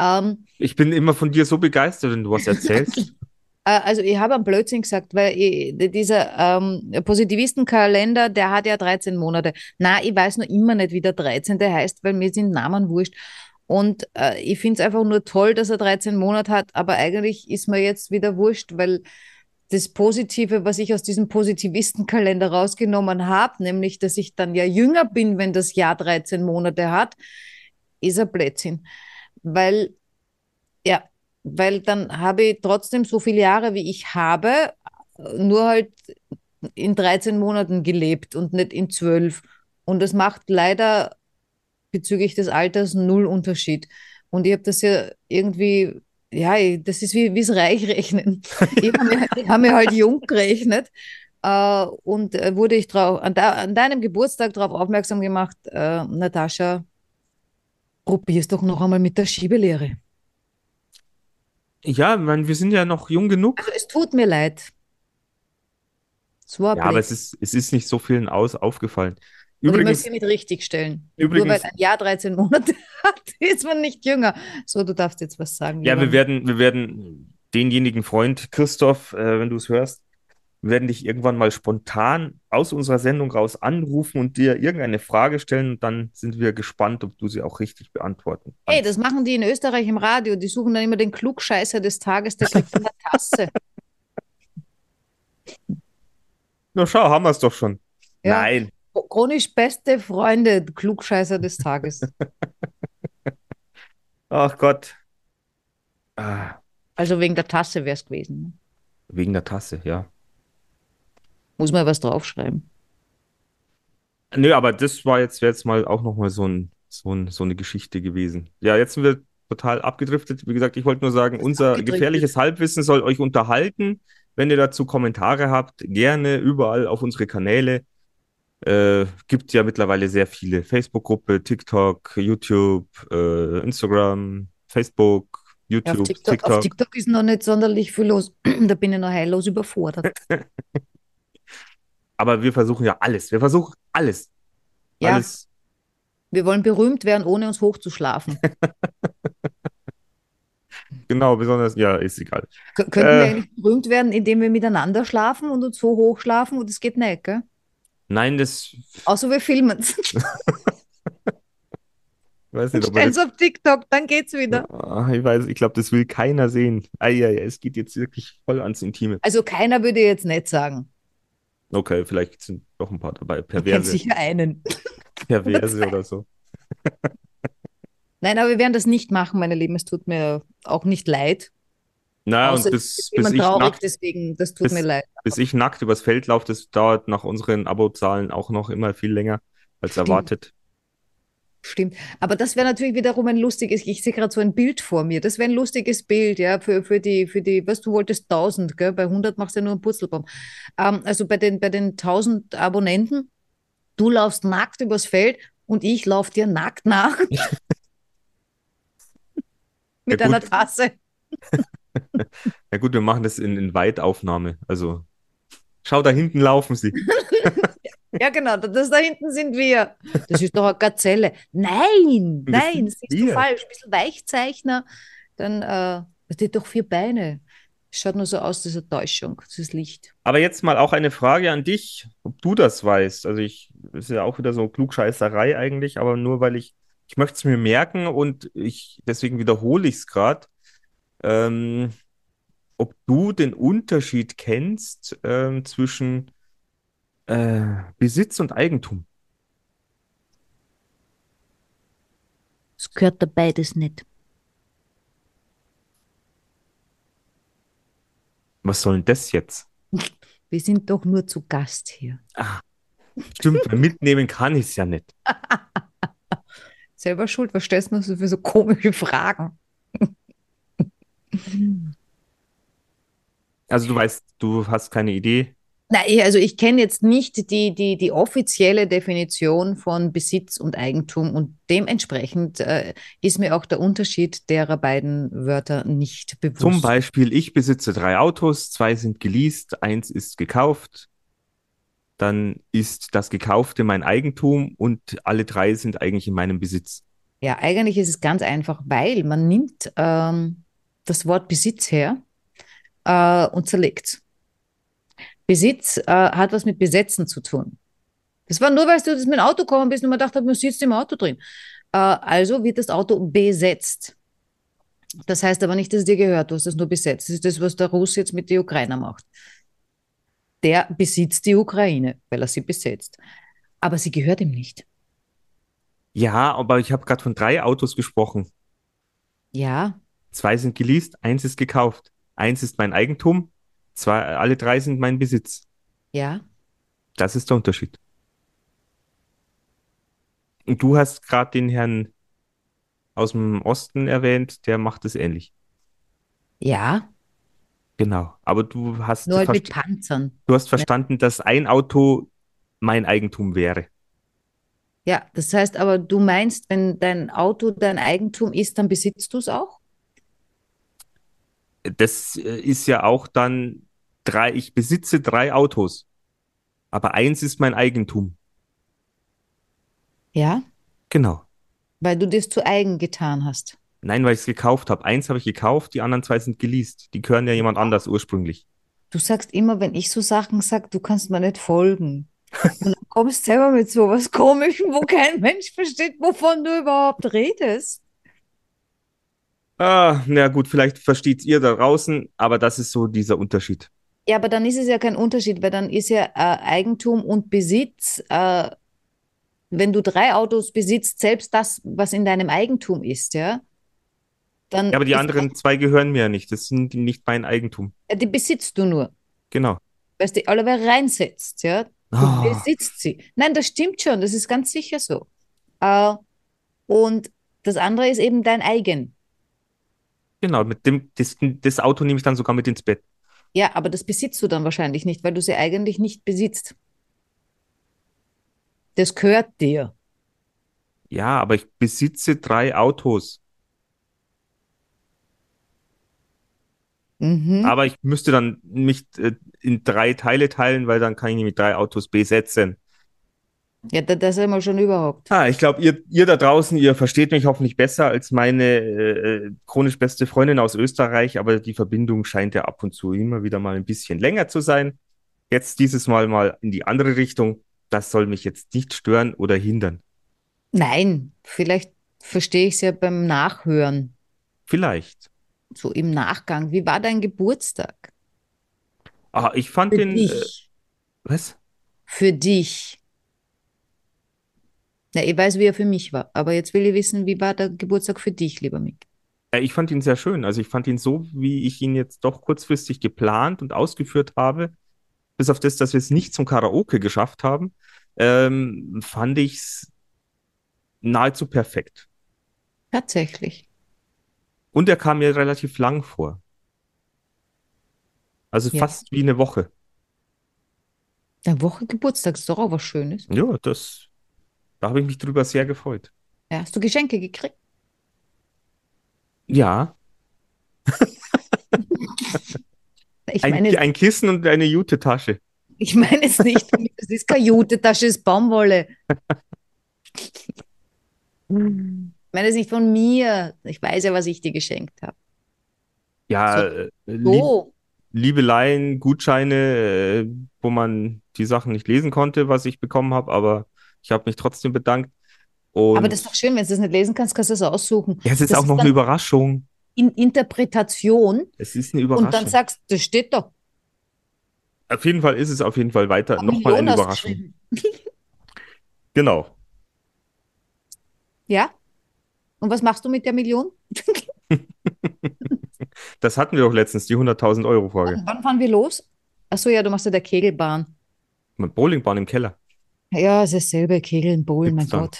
Ähm, ich bin immer von dir so begeistert, wenn du was erzählst. Also ich habe einen Blödsinn gesagt, weil ich, dieser ähm, Positivistenkalender, der hat ja dreizehn Monate. Nein, ich weiß noch immer nicht, wie der dreizehnte heißt, weil mir sind Namen wurscht. Und äh, ich finde es einfach nur toll, dass er dreizehn Monate hat, aber eigentlich ist mir jetzt wieder wurscht, weil das Positive, was ich aus diesem Positivistenkalender rausgenommen habe, nämlich, dass ich dann ja jünger bin, wenn das Jahr dreizehn Monate hat, ist ein Blödsinn. Weil, ja, weil dann habe ich trotzdem so viele Jahre, wie ich habe, nur halt in dreizehn Monaten gelebt und nicht in zwölf. Und das macht leider bezüglich des Alters null Unterschied. Und ich habe das ja irgendwie, ja, das ist wie es reich rechnen. Ich habe mir, hab mir halt jung gerechnet äh, und wurde ich drauf, an, da, an deinem Geburtstag darauf aufmerksam gemacht, äh, Natascha, probier's doch noch einmal mit der Schiebelehre. Ja, man, wir sind ja noch jung genug. Also es tut mir leid. So ja, aber es ist, es ist nicht so vielen aus, aufgefallen. Übrigens, und ich möchte mich richtig stellen. Übrigens, nur weil ein Jahr dreizehn Monate hat, ist man nicht jünger. So, du darfst jetzt was sagen. Ja, wir werden, wir werden denjenigen Freund, Christoph, äh, wenn du es hörst, wir werden dich irgendwann mal spontan aus unserer Sendung raus anrufen und dir irgendeine Frage stellen. Und dann sind wir gespannt, ob du sie auch richtig beantworten kannst. Hey, das machen die in Österreich im Radio. Die suchen dann immer den Klugscheißer des Tages, der kriegt eine Tasse. Na schau, haben wir es doch schon. Ja. Nein. Chronisch beste Freunde, Klugscheißer des Tages. Ach Gott. Ah. Also wegen der Tasse wäre es gewesen. Ne? Wegen der Tasse, ja. Muss man was draufschreiben. Nö, aber das war jetzt, wäre jetzt mal auch nochmal so, ein, so, ein, so eine Geschichte gewesen. Ja, jetzt sind wir total abgedriftet. Wie gesagt, ich wollte nur sagen, unser gefährliches Halbwissen soll euch unterhalten. Wenn ihr dazu Kommentare habt, gerne überall auf unsere Kanäle. Äh, gibt ja mittlerweile sehr viele. Facebook-Gruppe, TikTok, YouTube, äh, Instagram, Facebook, YouTube, ja, auf TikTok, TikTok. Auf TikTok ist noch nicht sonderlich viel los. Da bin ich noch heillos überfordert. Aber wir versuchen ja alles. Wir versuchen alles. Ja. Alles. Wir wollen berühmt werden, ohne uns hochzuschlafen. Genau, besonders, ja, ist egal. K- könnten äh, wir eigentlich berühmt werden, indem wir miteinander schlafen und uns so hochschlafen? Und das geht nicht, gell? Nein, das... Außer wir filmen es. Stellen es auf TikTok, dann geht's wieder. Oh, ich weiß, ich glaube, das will keiner sehen. Ah, ja, ja, es geht jetzt wirklich voll ans Intime. Also keiner würde jetzt nicht sagen. Okay, vielleicht sind doch ein paar dabei. Perverse. Ich sicher einen. Perverse oder so. Nein, aber wir werden das nicht machen, meine Lieben. Es tut mir auch nicht leid. Na, und bis, bis, ich traurig, nackt, deswegen, das tut bis, mir leid. Bis ich nackt übers Feld laufe, das dauert nach unseren Abozahlen auch noch immer viel länger als Stimmt. erwartet. Stimmt. Aber das wäre natürlich wiederum ein lustiges, ich sehe gerade so ein Bild vor mir, das wäre ein lustiges Bild, ja, für, für die, für die, was du wolltest, tausend, gell, bei hundert machst du ja nur einen Purzelbaum. Ähm, also bei den, bei den tausend Abonnenten, du laufst nackt übers Feld und ich laufe dir nackt nach. Mit ja, einer Tasse. Ja gut, wir machen das in, in Weitaufnahme. Also, schau, da hinten laufen sie. Ja genau, das da hinten sind wir. Das ist doch eine Gazelle. Nein, das nein, das ist so falsch. Ein bisschen Weichzeichner. Dann, äh, das hat doch vier Beine. Das schaut nur so aus, das ist eine Täuschung, das ist Licht. Aber jetzt mal auch eine Frage an dich, ob du das weißt. Also ich, das ist ja auch wieder so Klugscheißerei eigentlich, aber nur weil ich, ich möchte es mir merken und ich deswegen wiederhole ich es gerade. Ähm, ob du den Unterschied kennst ähm, zwischen äh, Besitz und Eigentum. Es gehört da beides nicht. Was soll denn das jetzt? Wir sind doch nur zu Gast hier. Ach, stimmt, mitnehmen kann ich es ja nicht. Selber schuld, was stellst du für so komische Fragen? Also du weißt, du hast keine Idee? Nein, also ich kenne jetzt nicht die, die, die offizielle Definition von Besitz und Eigentum und dementsprechend äh, ist mir auch der Unterschied derer beiden Wörter nicht bewusst. Zum Beispiel, ich besitze drei Autos, zwei sind geleast, eins ist gekauft, dann ist das Gekaufte mein Eigentum und alle drei sind eigentlich in meinem Besitz. Ja, eigentlich ist es ganz einfach, weil man nimmt... Ähm, das Wort Besitz her äh, und zerlegt. Besitz äh, hat was mit Besetzen zu tun. Das war nur, weil du das mit dem Auto gekommen bist und man dachte, man sitzt im Auto drin. Äh, also wird das Auto besetzt. Das heißt aber nicht, dass es dir gehört, du hast es nur besetzt. Das ist das, was der Russ jetzt mit den Ukrainer macht. der besitzt die Ukraine, weil er sie besetzt. Aber sie gehört ihm nicht. Ja, aber ich habe gerade von drei Autos gesprochen. Ja. Zwei sind geleast, eins ist gekauft. Eins ist mein Eigentum, zwei, alle drei sind mein Besitz. Ja. Das ist der Unterschied. Und du hast gerade den Herrn aus dem Osten erwähnt, der macht es ähnlich. Ja. Genau, aber du hast... Nur halt mit Panzern. Du hast verstanden, ja, dass ein Auto mein Eigentum wäre. Ja, das heißt aber, du meinst, wenn dein Auto dein Eigentum ist, dann besitzt du es auch? Das ist ja auch dann drei, ich besitze drei Autos, aber eins ist mein Eigentum. Ja? Genau. Weil du das zu eigen getan hast. Nein, weil ich es gekauft habe. Eins habe ich gekauft, die anderen zwei sind geleast. Die gehören ja jemand anders ursprünglich. Du sagst immer, wenn ich so Sachen sage, du kannst mir nicht folgen. Und dann kommst du selber mit so was Komischem, wo kein Mensch versteht, wovon du überhaupt redest. Ah, na gut, vielleicht versteht ihr da draußen, aber das ist so dieser Unterschied. Ja, aber dann ist es ja kein Unterschied, weil dann ist ja äh, Eigentum und Besitz, äh, wenn du drei Autos besitzt, selbst das, was in deinem Eigentum ist, ja. Dann ja, aber die anderen zwei gehören mir ja nicht. Das sind nicht mein Eigentum. Ja, die besitzt du nur. Genau. Weil du die alle reinsetzt, ja. Du oh. besitzt sie. Nein, das stimmt schon. Das ist ganz sicher so. Äh, und das andere ist eben dein eigen. Genau, mit dem, das, das Auto nehme ich dann sogar mit ins Bett. Ja, aber das besitzt du dann wahrscheinlich nicht, weil du sie eigentlich nicht besitzt. Das gehört dir. Ja, aber ich besitze drei Autos. Mhm. Aber ich müsste dann mich in drei Teile teilen, weil dann kann ich nämlich drei Autos besetzen. Ja, das sind wir schon überhaupt. Ah, ich glaube, ihr, ihr da draußen, ihr versteht mich hoffentlich besser als meine äh, chronisch beste Freundin aus Österreich, aber die Verbindung scheint ja ab und zu immer wieder mal ein bisschen länger zu sein. Jetzt dieses Mal mal in die andere Richtung. Das soll mich jetzt nicht stören oder hindern. Nein, vielleicht verstehe ich es ja beim Nachhören. Vielleicht. So im Nachgang. Wie war dein Geburtstag? Ah, ich fand Für den... Dich. Äh, was? Für dich. Ja, ich weiß, wie er für mich war, aber jetzt will ich wissen, wie war der Geburtstag für dich, lieber Mick? Ja, ich fand ihn sehr schön. Also ich fand ihn so, wie ich ihn jetzt doch kurzfristig geplant und ausgeführt habe, bis auf das, dass wir es nicht zum Karaoke geschafft haben, ähm, fand ich es nahezu perfekt. Tatsächlich. Und er kam mir relativ lang vor. Also ja. Fast wie eine Woche. Eine Woche Geburtstag ist doch auch was Schönes. Ja, das... Da habe ich mich drüber sehr gefreut. Ja, hast du Geschenke gekriegt? Ja. ich meine, ein, ein Kissen und eine Jute-Tasche. Ich meine es nicht. Das ist keine Jute-Tasche, das ist Baumwolle. Ich meine es nicht von mir. Ich weiß ja, was ich dir geschenkt habe. Ja, so. so. Liebeleien, Gutscheine, wo man die Sachen nicht lesen konnte, was ich bekommen habe, aber ich habe mich trotzdem bedankt. Und aber das ist doch schön, wenn du das nicht lesen kannst, kannst du es aussuchen. Ja, es ist das auch ist noch eine Überraschung. In Interpretation. Es ist eine Überraschung. Und dann sagst du, das steht doch. Auf jeden Fall ist es auf jeden Fall weiter nochmal eine Überraschung. Genau. Ja? Und was machst du mit der Million? Das hatten wir doch letztens, die hunderttausend-Euro-Frage. Wann, wann fahren wir los? Achso, ja, du machst ja der Kegelbahn. Mit Bowlingbahn im Keller. Ja, es ist dasselbe, Kegeln, Bowlen, mein dann. Gott.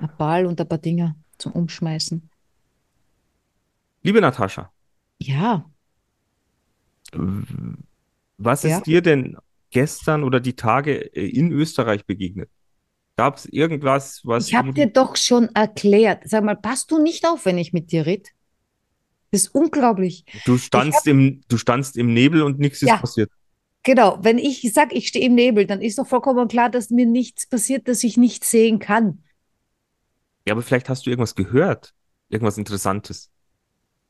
Ein Ball und ein paar Dinger zum Umschmeißen. Liebe Natascha. Ja. Was ja. ist dir denn gestern oder die Tage in Österreich begegnet? Gab es irgendwas, was... Ich habe dir doch schon erklärt. Sag mal, passt du nicht auf, wenn ich mit dir rede? Das ist unglaublich. Du standst, hab... im, du standst im Nebel und nichts ja. ist passiert. Genau, wenn ich sage, ich stehe im Nebel, dann ist doch vollkommen klar, dass mir nichts passiert, dass ich nichts sehen kann. Ja, aber vielleicht hast du irgendwas gehört, irgendwas Interessantes.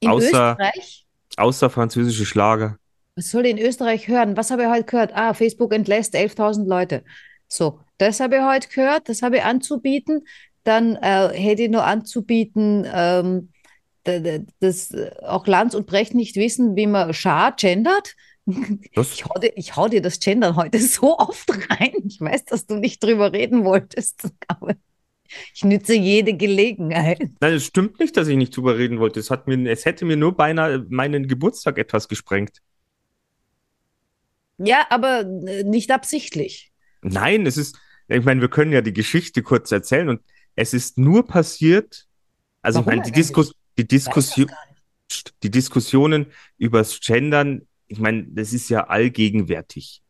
In außer, Österreich? Außer französische Schlager. Was soll ich in Österreich hören? Was habe ich heute gehört? Ah, Facebook entlässt elftausend Leute. So, das habe ich heute gehört, das habe ich anzubieten. Dann äh, hätte ich nur anzubieten, ähm, dass auch Lanz und Brecht nicht wissen, wie man Schar gendert. Ich hau, dir, ich hau dir das Gendern heute so oft rein. Ich weiß, dass du nicht drüber reden wolltest, aber ich nütze jede Gelegenheit. Nein, es stimmt nicht, dass ich nicht drüber reden wollte. Es, hat mir, es hätte mir nur beinahe meinen Geburtstag etwas gesprengt. Ja, aber nicht absichtlich. Nein, es ist, ich meine, wir können ja die Geschichte kurz erzählen und es ist nur passiert, also ich meine, die, Diskus- die, Diskussion, die Diskussionen übers Gendern, ich meine, das ist ja allgegenwärtig.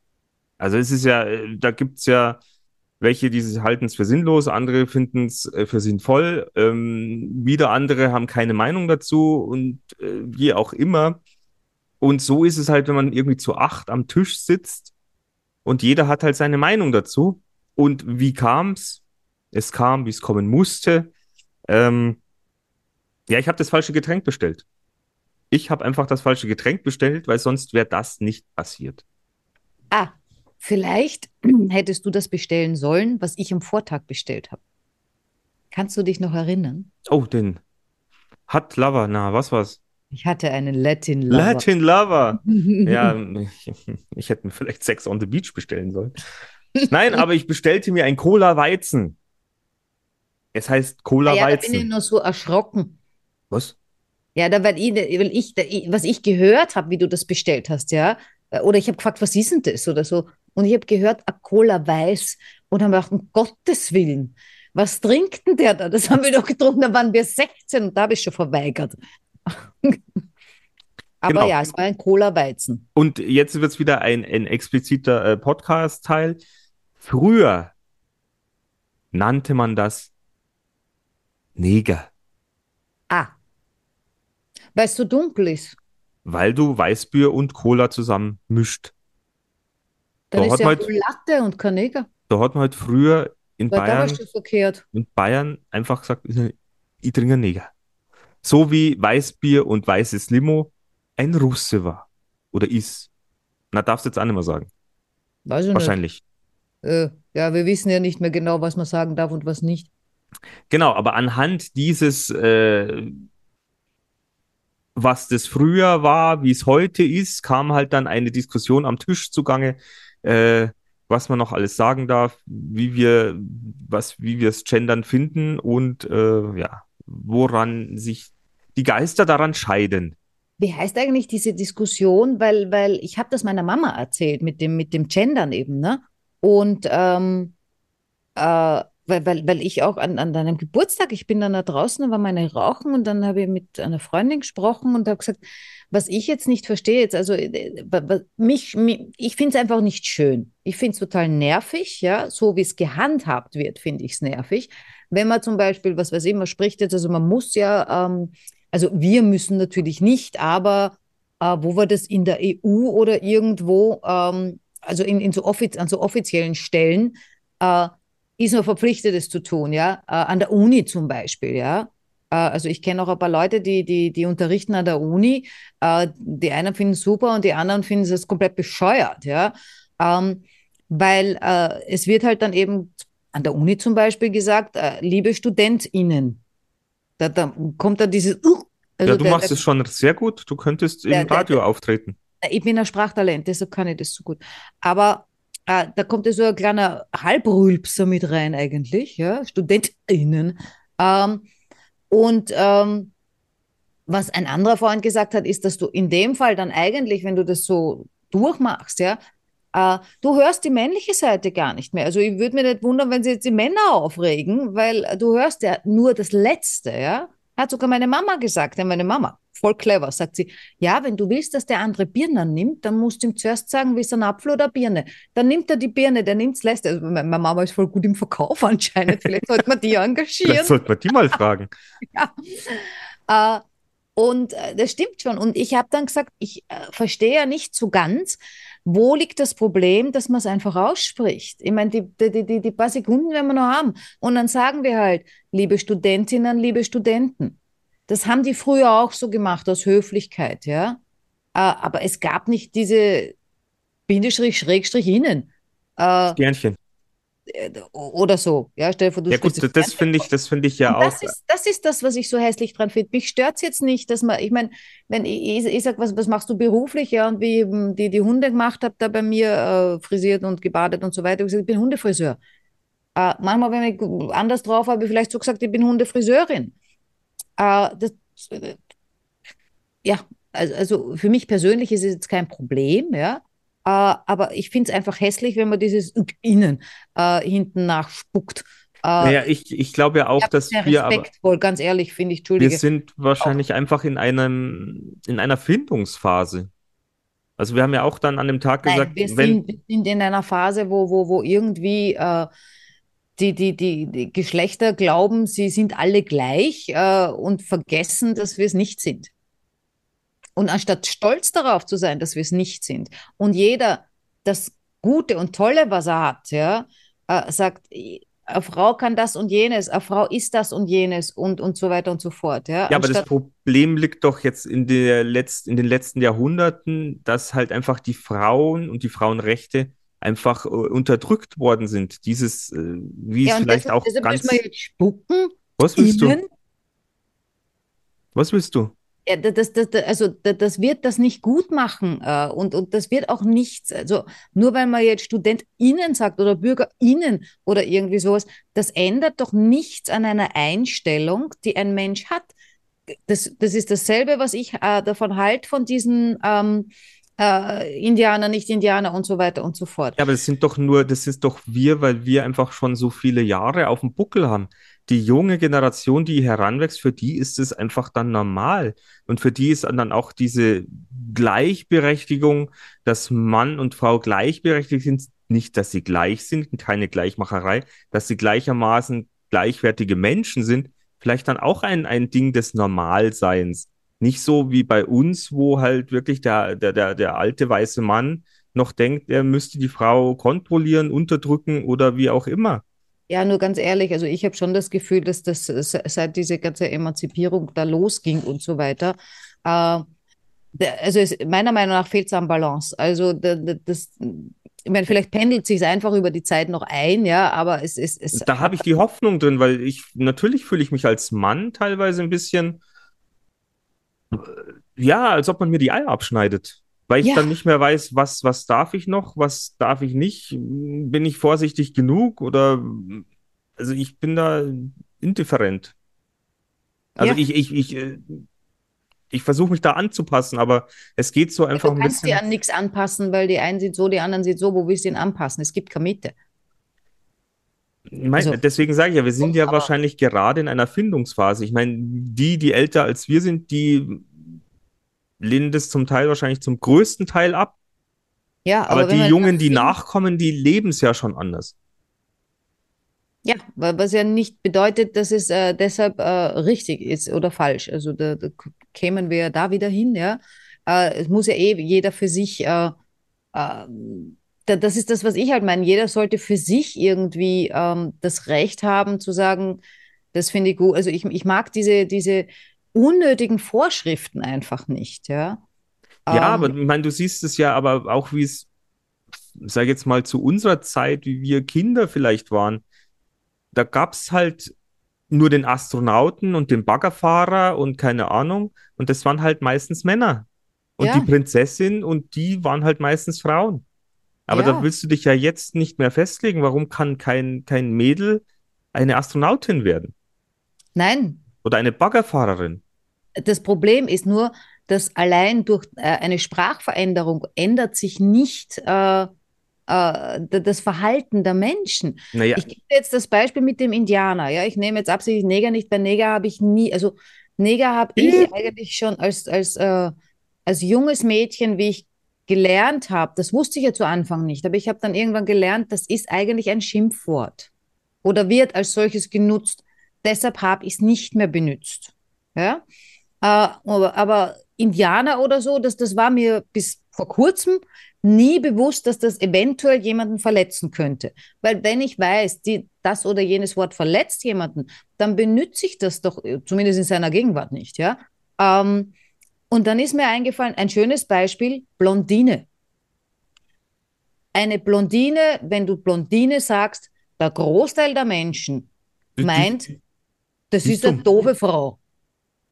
Also es ist ja, da gibt es ja welche, die halten es für sinnlos, andere finden es für sinnvoll, ähm, wieder andere haben keine Meinung dazu und äh, wie auch immer. Und so ist es halt, wenn man irgendwie zu acht am Tisch sitzt und jeder hat halt seine Meinung dazu. Und wie kam es? Es kam, wie es kommen musste. Ähm, ja, ich habe das falsche Getränk bestellt. Ich habe einfach das falsche Getränk bestellt, weil sonst wäre das nicht passiert. Ah, vielleicht hättest du das bestellen sollen, was ich am Vortag bestellt habe. Kannst du dich noch erinnern? Oh, den Hot Lava, na, was war's? Ich hatte einen Latin Lover. Latin Lover! Ja, ich, ich hätte mir vielleicht Sex on the Beach bestellen sollen. Nein, aber ich bestellte mir ein Cola-Weizen. Es heißt Cola-Weizen. Ja, da bin ich nur so erschrocken. Was? Ja, da, weil ich, weil ich, da, ich, was ich gehört habe, wie du das bestellt hast, ja. Oder ich habe gefragt, was ist denn das oder so. Und ich habe gehört, a Cola Weiß. Und habe gedacht, um Gottes Willen, was trinkt denn der da? Das haben wir doch getrunken, da waren wir sechzehn und da habe ich schon verweigert. Aber genau. Ja, es war ein Cola Weizen. Und jetzt wird es wieder ein, ein expliziter äh, Podcast-Teil. Früher nannte man das Neger. Ah. Weil es so dunkel ist. Weil du Weißbier und Cola zusammen mischt. Dann da ist ja heute, Latte und kein Neger. Da hat man halt früher in Weil Bayern verkehrt. In Bayern einfach gesagt, ich trinke Neger. So wie Weißbier und weißes Limo ein Russe war. Oder ist. Na, darfst du jetzt auch nicht mehr sagen. Weiß ich nicht. Wahrscheinlich. Äh, ja, wir wissen ja nicht mehr genau, was man sagen darf und was nicht. Genau, aber anhand dieses... Äh, was das früher war, wie es heute ist, kam halt dann eine Diskussion am Tisch zugange, äh, was man noch alles sagen darf, wie wir was, wie wir es gendern finden und äh, ja, woran sich die Geister daran scheiden. Wie heißt eigentlich diese Diskussion? Weil, weil ich habe das meiner Mama erzählt mit dem mit dem Gendern eben, ne? Und ähm, äh, Weil, weil, weil ich auch an, an deinem Geburtstag, ich bin dann da draußen, da war meine Rauchen und dann habe ich mit einer Freundin gesprochen und habe gesagt, was ich jetzt nicht verstehe, jetzt, also mich, mich, ich finde es einfach nicht schön. Ich finde es total nervig, ja, so wie es gehandhabt wird, finde ich es nervig. Wenn man zum Beispiel, was weiß ich, man spricht jetzt, also man muss ja, ähm, also wir müssen natürlich nicht, aber äh, wo war das in der E U oder irgendwo, ähm, also in, in so offiz- an so offiziellen Stellen, äh, ist man verpflichtet, es zu tun, ja, äh, an der Uni zum Beispiel, ja. Äh, also ich kenne auch ein paar Leute, die, die, die unterrichten an der Uni, äh, die einen finden es super und die anderen finden es komplett bescheuert, ja, ähm, weil äh, es wird halt dann eben an der Uni zum Beispiel gesagt, äh, liebe StudentInnen, da, da kommt dann dieses... Uh, also ja, du der, machst es schon sehr gut, du könntest der, im Radio der, der, auftreten. Ich bin ein Sprachtalent, deshalb kann ich das so gut, aber... Ah, da kommt ja so ein kleiner Halbrülpser mit rein eigentlich, ja, StudentInnen. Ähm, und ähm, was ein anderer Freund gesagt hat, ist, dass du in dem Fall dann eigentlich, wenn du das so durchmachst, ja, äh, du hörst die männliche Seite gar nicht mehr. Also ich würde mich nicht wundern, wenn sie jetzt die Männer aufregen, weil du hörst ja nur das Letzte, ja. Hat sogar meine Mama gesagt, ja, meine Mama, voll clever, sagt sie, ja, wenn du willst, dass der andere Birnen nimmt, dann musst du ihm zuerst sagen, willst du einen Apfel oder eine Birne? Dann nimmt er die Birne, der nimmt das Letzte. Also meine Mama ist voll gut im Verkauf anscheinend, vielleicht sollte man die engagieren. Vielleicht sollte man die mal fragen. Ja, äh, und äh, das stimmt schon. Und ich habe dann gesagt, ich äh, verstehe ja nicht so ganz, wo liegt das Problem, dass man es einfach ausspricht. Ich meine, die, die, die, die paar Sekunden werden wir noch haben. Und dann sagen wir halt, liebe Studentinnen, liebe Studenten. Das haben die früher auch so gemacht, aus Höflichkeit, ja. Äh, aber es gab nicht diese Bindestrich, Schrägstrich, innen. Äh, Sternchen. oder so. Ja, stell dir vor, du ja, gut, das finde ich, das finde ich ja auch. Das ist, das ist das, was ich so hässlich dran finde. Mich stört es jetzt nicht, dass man, ich meine, wenn ich, ich sage, was, was machst du beruflich? Ja, und wie die, die Hunde gemacht habe, da bei mir äh, frisiert und gebadet und so weiter. Ich, sag, ich bin Hundefriseur. Äh, manchmal, wenn ich anders drauf habe, vielleicht so gesagt, ich bin Hundefriseurin. Äh, das, äh, ja, also, also für mich persönlich ist es jetzt kein Problem, ja. Uh, aber ich finde es einfach hässlich, wenn man dieses Innen uh, hinten nachspuckt. Uh, naja, ich, ich glaube ja auch, ich dass sehr wir respektvoll, aber, ganz ehrlich, finde ich, Entschuldige. Wir sind wahrscheinlich auch. einfach in, einem, in einer Findungsphase. Also wir haben ja auch dann an dem Tag Nein, gesagt, wir sind, wenn... wir sind in einer Phase, wo, wo, wo irgendwie uh, die, die, die, die Geschlechter glauben, sie sind alle gleich uh, und vergessen, dass wir es nicht sind. Und anstatt stolz darauf zu sein, dass wir es nicht sind und jeder das Gute und Tolle, was er hat, ja, äh, sagt, eine Frau kann das und jenes, eine Frau ist das und jenes und, und so weiter und so fort. Ja, ja, aber das Problem liegt doch jetzt in, der Letz-, in den letzten Jahrhunderten, dass halt einfach die Frauen und die Frauenrechte einfach äh, unterdrückt worden sind. Dieses, äh, wie ja, es vielleicht deshalb, auch deshalb ganz... müssen wir jetzt spucken. Was willst innen? du? Was willst du? Ja, das, das, das, also das wird das nicht gut machen äh, und, und das wird auch nichts, also nur weil man jetzt StudentInnen sagt oder BürgerInnen oder irgendwie sowas, das ändert doch nichts an einer Einstellung, die ein Mensch hat. Das, das ist dasselbe, was ich äh, davon halte, von diesen ähm, äh, Indianer, Nicht-Indianer und so weiter und so fort. Ja, aber das sind doch nur, das ist doch wir, weil wir einfach schon so viele Jahre auf dem Buckel haben. Die junge Generation, die heranwächst, für die ist es einfach dann normal. Und für die ist dann auch diese Gleichberechtigung, dass Mann und Frau gleichberechtigt sind, nicht, dass sie gleich sind, keine Gleichmacherei, dass sie gleichermaßen gleichwertige Menschen sind, vielleicht dann auch ein, ein Ding des Normalseins. Nicht so wie bei uns, wo halt wirklich der, der, der, der alte weiße Mann noch denkt, er müsste die Frau kontrollieren, unterdrücken oder wie auch immer. Ja, nur ganz ehrlich, also ich habe schon das Gefühl, dass das seit diese ganze Emanzipierung da losging und so weiter, äh, also es, meiner Meinung nach fehlt es an Balance. Also das, ich meine, vielleicht pendelt sich es einfach über die Zeit noch ein, ja, aber es ist... Es, es da habe ich die Hoffnung drin, weil ich, natürlich fühle ich mich als Mann teilweise ein bisschen, ja, als ob man mir die Eier abschneidet. Weil ich ja. dann nicht mehr weiß, was, was darf ich noch, was darf ich nicht, bin ich vorsichtig genug oder, also ich bin da indifferent. Also ja. ich, ich, ich, ich versuche mich da anzupassen, aber es geht so einfach ein bisschen. Du kannst dir an nichts anpassen, weil die einen sind so, die anderen sind so, wo willst du ihn anpassen? Es gibt keine Mitte. Mein, also, deswegen sage ich ja, wir sind ja wahrscheinlich gerade in einer Findungsphase. Ich meine, die, die älter als wir sind, die lehnen das zum Teil wahrscheinlich zum größten Teil ab. Ja, aber, aber die Jungen, die nachkommen, die leben es ja schon anders. Ja, was ja nicht bedeutet, dass es äh, deshalb äh, richtig ist oder falsch. Also da, da kämen wir ja da wieder hin. Ja, äh, es muss ja eh jeder für sich. Äh, äh, das ist das, was ich halt meine. Jeder sollte für sich irgendwie äh, das Recht haben zu sagen, das finde ich gut. Also ich, ich mag diese diese unnötigen Vorschriften einfach nicht, ja. Ja, ähm, aber ich meine, du siehst es ja aber auch, wie es, sag jetzt mal, zu unserer Zeit, wie wir Kinder vielleicht waren, da gab es halt nur den Astronauten und den Baggerfahrer und keine Ahnung, und das waren halt meistens Männer. Und ja. die Prinzessin und die waren halt meistens Frauen. Aber ja. da willst du dich ja jetzt nicht mehr festlegen, warum kann kein, kein Mädel eine Astronautin werden? Nein. Oder eine Baggerfahrerin? Das Problem ist nur, dass allein durch äh, eine Sprachveränderung ändert sich nicht äh, äh, das Verhalten der Menschen. Naja. Ich gebe jetzt das Beispiel mit dem Indianer. Ja? Ich nehme jetzt absichtlich Neger nicht, weil Neger habe ich nie, also Neger habe ich eigentlich schon als, als, äh, als junges Mädchen, wie ich gelernt habe, das wusste ich ja zu Anfang nicht, aber ich habe dann irgendwann gelernt, das ist eigentlich ein Schimpfwort oder wird als solches genutzt. Deshalb habe ich es nicht mehr benutzt. Ja? Äh, aber, aber Indianer oder so, das, das war mir bis vor kurzem nie bewusst, dass das eventuell jemanden verletzen könnte. Weil wenn ich weiß, die, das oder jenes Wort verletzt jemanden, dann benutze ich das doch, zumindest in seiner Gegenwart nicht. Ja? Ähm, und dann ist mir eingefallen, ein schönes Beispiel, Blondine. Eine Blondine, wenn du Blondine sagst, Der Großteil der Menschen meint, das ist eine doofe Frau.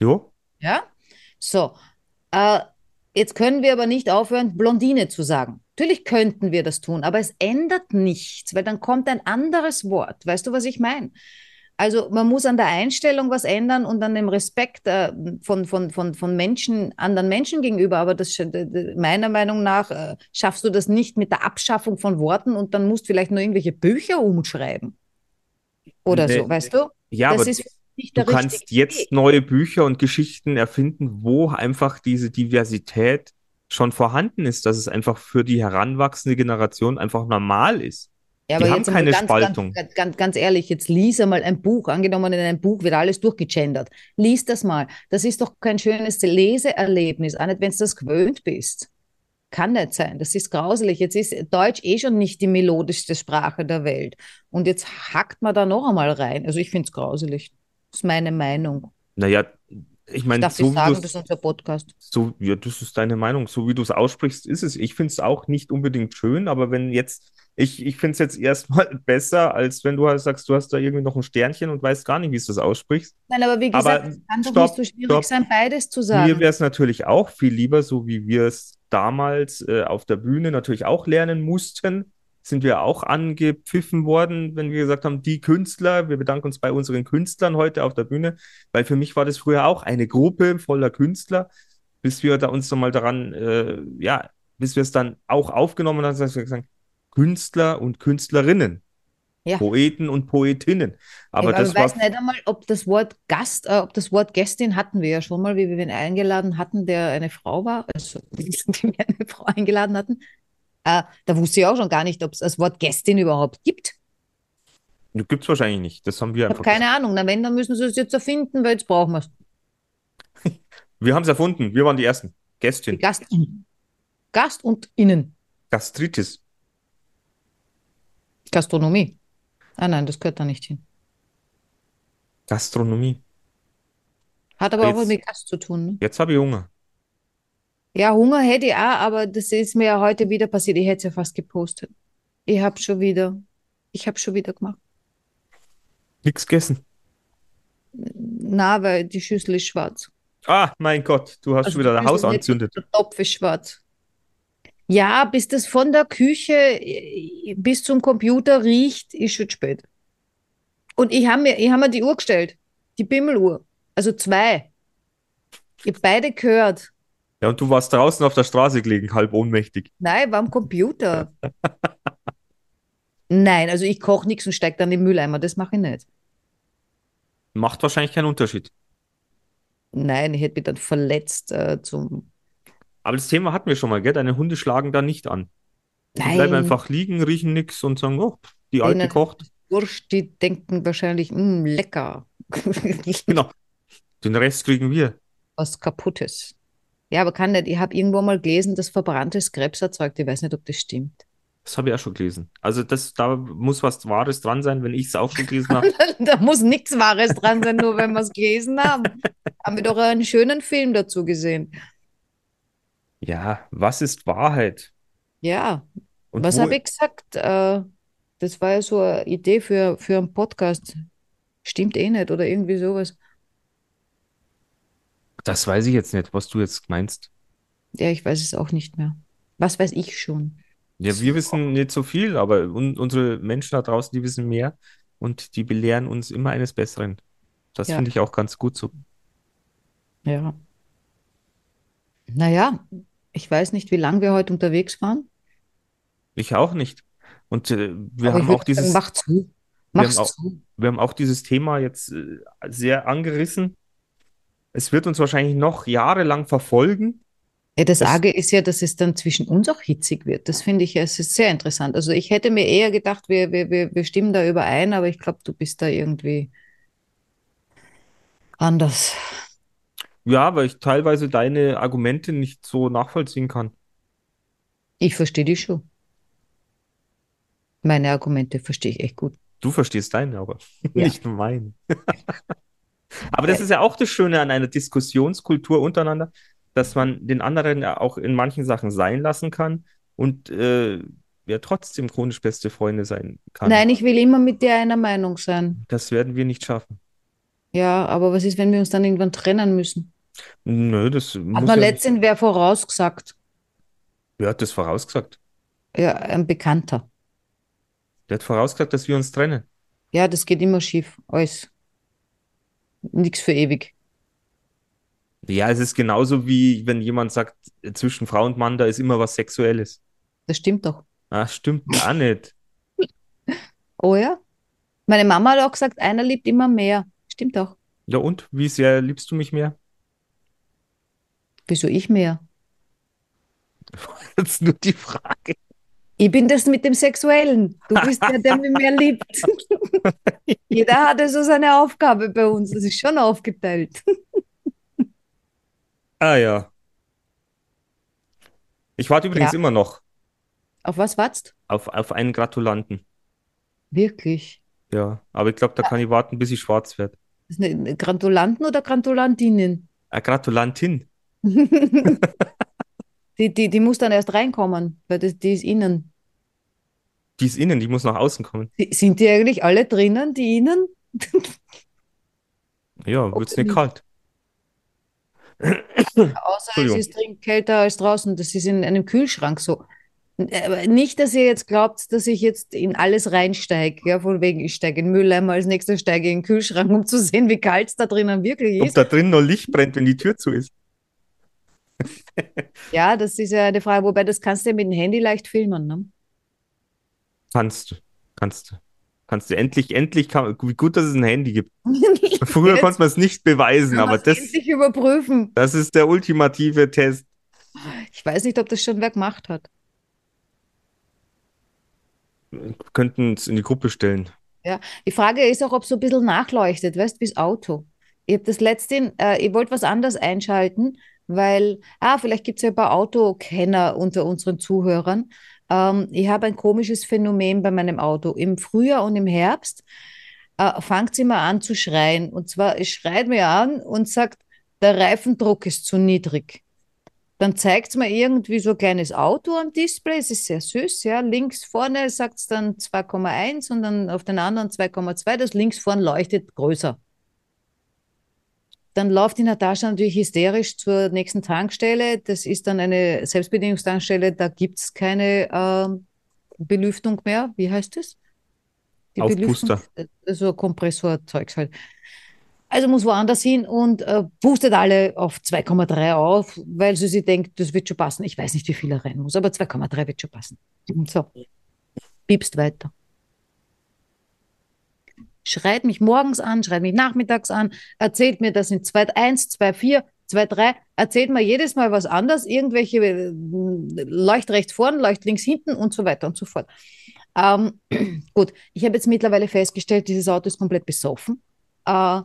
Ja. Ja? So. Äh, jetzt können wir aber nicht aufhören, Blondine zu sagen. Natürlich könnten wir das tun, aber es ändert nichts, weil dann kommt ein anderes Wort. Weißt du, was ich meine? Also man muss an der Einstellung was ändern und an dem Respekt äh, von, von, von, von Menschen, anderen Menschen gegenüber. Aber das, meiner Meinung nach äh, schaffst du das nicht mit der Abschaffung von Worten und dann musst du vielleicht nur irgendwelche Bücher umschreiben. Oder nee, so, weißt du? Ja, das aber ist nicht der du kannst jetzt Weg. Neue Bücher und Geschichten erfinden, wo einfach diese Diversität schon vorhanden ist, dass es einfach für die heranwachsende Generation einfach normal ist. Ja, aber die jetzt haben keine ganz, Spaltung. Ganz, ganz, ganz ehrlich, jetzt lies einmal ein Buch. Angenommen, in einem Buch wird alles durchgegendert. Lies das mal. Das ist doch kein schönes Leseerlebnis, auch nicht, wenn du das gewöhnt bist. Kann nicht sein. Das ist grauselig. Jetzt ist Deutsch eh schon nicht die melodischste Sprache der Welt. Und jetzt hackt man da noch einmal rein. Also ich finde es grauselig. Das ist meine Meinung. Naja, ich meine, so ich sagen, das ist unser Podcast. So, ja, das ist deine Meinung. So wie du es aussprichst, ist es. Ich finde es auch nicht unbedingt schön, aber wenn jetzt Ich, ich finde es jetzt erstmal besser, als wenn du sagst, du hast da irgendwie noch ein Sternchen und weißt gar nicht, wie du das aussprichst. Nein, aber wie gesagt, es kann doch nicht so schwierig stopp. sein, beides zu sagen. Mir wäre es natürlich auch viel lieber, so wie wir es damals äh, auf der Bühne natürlich auch lernen mussten, sind wir auch angepfiffen worden, wenn wir gesagt haben, die Künstler, wir bedanken uns bei unseren Künstlern heute auf der Bühne, weil für mich war das früher auch eine Gruppe voller Künstler, bis wir da uns nochmal daran, äh, ja, bis wir es dann auch aufgenommen haben, dass wir gesagt haben, Künstler und Künstlerinnen, ja. Poeten und Poetinnen. Aber ich, aber das ich war weiß nicht einmal, ob das Wort Gast, äh, ob das Wort Gästin hatten wir ja schon mal, wie wir wen eingeladen hatten, der eine Frau war, also wie wir eine Frau eingeladen hatten. Äh, da wusste ich auch schon gar nicht, ob es das Wort Gästin überhaupt gibt. Gibt es wahrscheinlich nicht, das haben wir ich einfach. Keine gesagt. Ahnung, na wenn, dann müssen sie es jetzt erfinden, weil jetzt brauchen wir es. Wir haben es erfunden, wir waren die Ersten. Gästin. Die Gastin. Gast und Innen. Gastritis. Gastronomie. Ah nein, das gehört da nicht hin. Gastronomie. Hat aber jetzt auch was mit Gast zu tun. Ne? Jetzt habe ich Hunger. Ja, Hunger hätte ich auch, aber das ist mir ja heute wieder passiert. Ich hätte es ja fast gepostet. Ich habe schon wieder, ich habe schon wieder gemacht. Nichts gegessen? Na, weil die Schüssel ist schwarz. Ah, mein Gott, du hast also schon wieder dein Haus angezündet. Der Topf ist schwarz. Ja, bis das von der Küche bis zum Computer riecht, ist schon spät. Und ich habe mir, ich hab mir die Uhr gestellt, die Bimmeluhr, also zwei. Ich habe beide gehört. Ja, und du warst draußen auf der Straße gelegen, halb ohnmächtig. Nein, ich war am Computer. Nein, also ich koche nichts und steige dann in den Mülleimer, das mache ich nicht. Macht wahrscheinlich keinen Unterschied. Nein, ich hätte mich dann verletzt äh, zum... Aber das Thema hatten wir schon mal, gell? Deine Hunde schlagen da nicht an. Die Nein. bleiben einfach liegen, riechen nichts und sagen, oh, die Alte kocht. Wurscht, die denken wahrscheinlich, mh, lecker. Genau. Den Rest kriegen wir. Was Kaputtes. Ja, aber kann nicht. Ich habe irgendwo mal gelesen, dass verbranntes Krebs erzeugt. Ich weiß nicht, ob das stimmt. Das habe ich auch schon gelesen. Also das, da muss was Wahres dran sein, wenn ich es auch schon gelesen habe. Da muss nichts Wahres dran sein, nur wenn wir es gelesen haben. Haben wir doch einen schönen Film dazu gesehen. Ja, was ist Wahrheit? Ja, und was habe ich gesagt? Äh, das war ja so eine Idee für, für einen Podcast. Stimmt eh nicht oder irgendwie sowas. Das weiß ich jetzt nicht, was du jetzt meinst. Ja, ich weiß es auch nicht mehr. Was weiß ich schon? Ja, wir wissen nicht so viel, aber un- unsere Menschen da draußen, die wissen mehr und die belehren uns immer eines Besseren. Das ja. finde ich auch ganz gut so. Ja. Naja, ich weiß nicht, wie lange wir heute unterwegs waren. Ich auch nicht. Und äh, wir Aber haben auch dieses. Sagen, mach zu. Mach's wir, haben auch, zu. wir haben auch dieses Thema jetzt äh, sehr angerissen. Es wird uns wahrscheinlich noch jahrelang verfolgen. Ja, das, das Arge ist ja, dass es dann zwischen uns auch hitzig wird. Das finde ich ja, es ist sehr interessant. Also ich hätte mir eher gedacht, wir, wir, wir, wir stimmen da überein, aber ich glaube, du bist da irgendwie anders. Ja, weil ich teilweise deine Argumente nicht so nachvollziehen kann. Ich verstehe dich schon. Meine Argumente verstehe ich echt gut. Du verstehst deine, aber ja. nicht meine. Aber das ist ja auch das Schöne an einer Diskussionskultur untereinander, dass man den anderen auch in manchen Sachen sein lassen kann und äh, ja trotzdem chronisch beste Freunde sein kann. Nein, ich will immer mit dir einer Meinung sein. Das werden wir nicht schaffen. Ja, aber was ist, wenn wir uns dann irgendwann trennen müssen? Nö, das muss Hat man ja letztens wer vorausgesagt? Wer hat das vorausgesagt? Ja, ein Bekannter. Der hat vorausgesagt, dass wir uns trennen. Ja, das geht immer schief. Alles. Nichts für ewig. Ja, es ist genauso wie, wenn jemand sagt, zwischen Frau und Mann, da ist immer was Sexuelles. Das stimmt doch. Ach, stimmt gar nicht. Oh ja? Meine Mama hat auch gesagt, einer liebt immer mehr. Stimmt doch. Ja und? Wie sehr liebst du mich mehr? Wieso ich mehr? Das ist nur die Frage. Ich bin das mit dem Sexuellen. Du bist der, der mich mehr liebt. Jeder hat so seine Aufgabe bei uns. Das ist schon aufgeteilt. Ah ja. Ich warte übrigens ja. immer noch. Auf was wartest du? Auf, auf einen Gratulanten. Wirklich? Ja, aber ich glaube, da kann ich warten, bis ich schwarz werde. Ist eine Gratulanten oder Gratulantinnen? Eine Gratulantin. Die, die, die muss dann erst reinkommen, weil das, die ist innen. Die ist innen, die muss nach außen kommen. Die, sind die eigentlich alle drinnen, die innen? Ja, wird's nicht kalt. Außer es ist dringend kälter als draußen. Das ist in einem Kühlschrank so. Nicht, dass ihr jetzt glaubt, dass ich jetzt in alles reinsteige. Ja, von wegen, ich steige in den Mülleimer, als nächstes steige ich in den Kühlschrank, um zu sehen, wie kalt es da drinnen wirklich ist. Ob da drin noch Licht brennt, wenn die Tür zu ist. Ja, das ist ja eine Frage. Wobei, das kannst du ja mit dem Handy leicht filmen, ne? Kannst du. Kannst du. Kannst du. Endlich, endlich. Kann, wie gut, dass es ein Handy gibt. Früher konnte man es nicht beweisen, aber das. Endlich überprüfen. Das ist der ultimative Test. Ich weiß nicht, ob das schon wer gemacht hat. Könnten es in die Gruppe stellen. Ja, die Frage ist auch, ob es so ein bisschen nachleuchtet, weißt du, wie das Auto. Ich habe das letzte, äh, ich wollte was anderes einschalten, weil, ah, vielleicht gibt es ja ein paar Autokenner unter unseren Zuhörern. Ähm, ich habe ein komisches Phänomen bei meinem Auto. Im Frühjahr und im Herbst äh, fängt es immer an zu schreien. Und zwar, es schreit mir an und sagt, der Reifendruck ist zu niedrig. Dann zeigt es mir irgendwie so ein kleines Auto am Display, es ist sehr süß, ja, links vorne sagt es dann zwei Komma eins und dann auf den anderen zwei Komma zwei, das links vorne leuchtet größer. Dann läuft die Natascha natürlich hysterisch zur nächsten Tankstelle, das ist dann eine Selbstbedienungstankstelle, da gibt es keine äh, Belüftung mehr, wie heißt das? Die Aufpuster. Also Kompressorzeugs halt. Also muss woanders hin und äh, boostet alle auf zwei Komma drei auf, weil sie sich denkt, das wird schon passen. Ich weiß nicht, wie viel er rein muss, aber zwei Komma drei wird schon passen. Und so, piepst weiter. Schreit mich morgens an, schreit mich nachmittags an, erzählt mir, das sind zwei Komma eins, zwei Komma vier, zwei Komma drei, erzählt mir jedes Mal was anderes, irgendwelche äh, leucht rechts vorn, leucht links hinten und so weiter und so fort. Ähm, gut, ich habe jetzt mittlerweile festgestellt, dieses Auto ist komplett besoffen. Äh,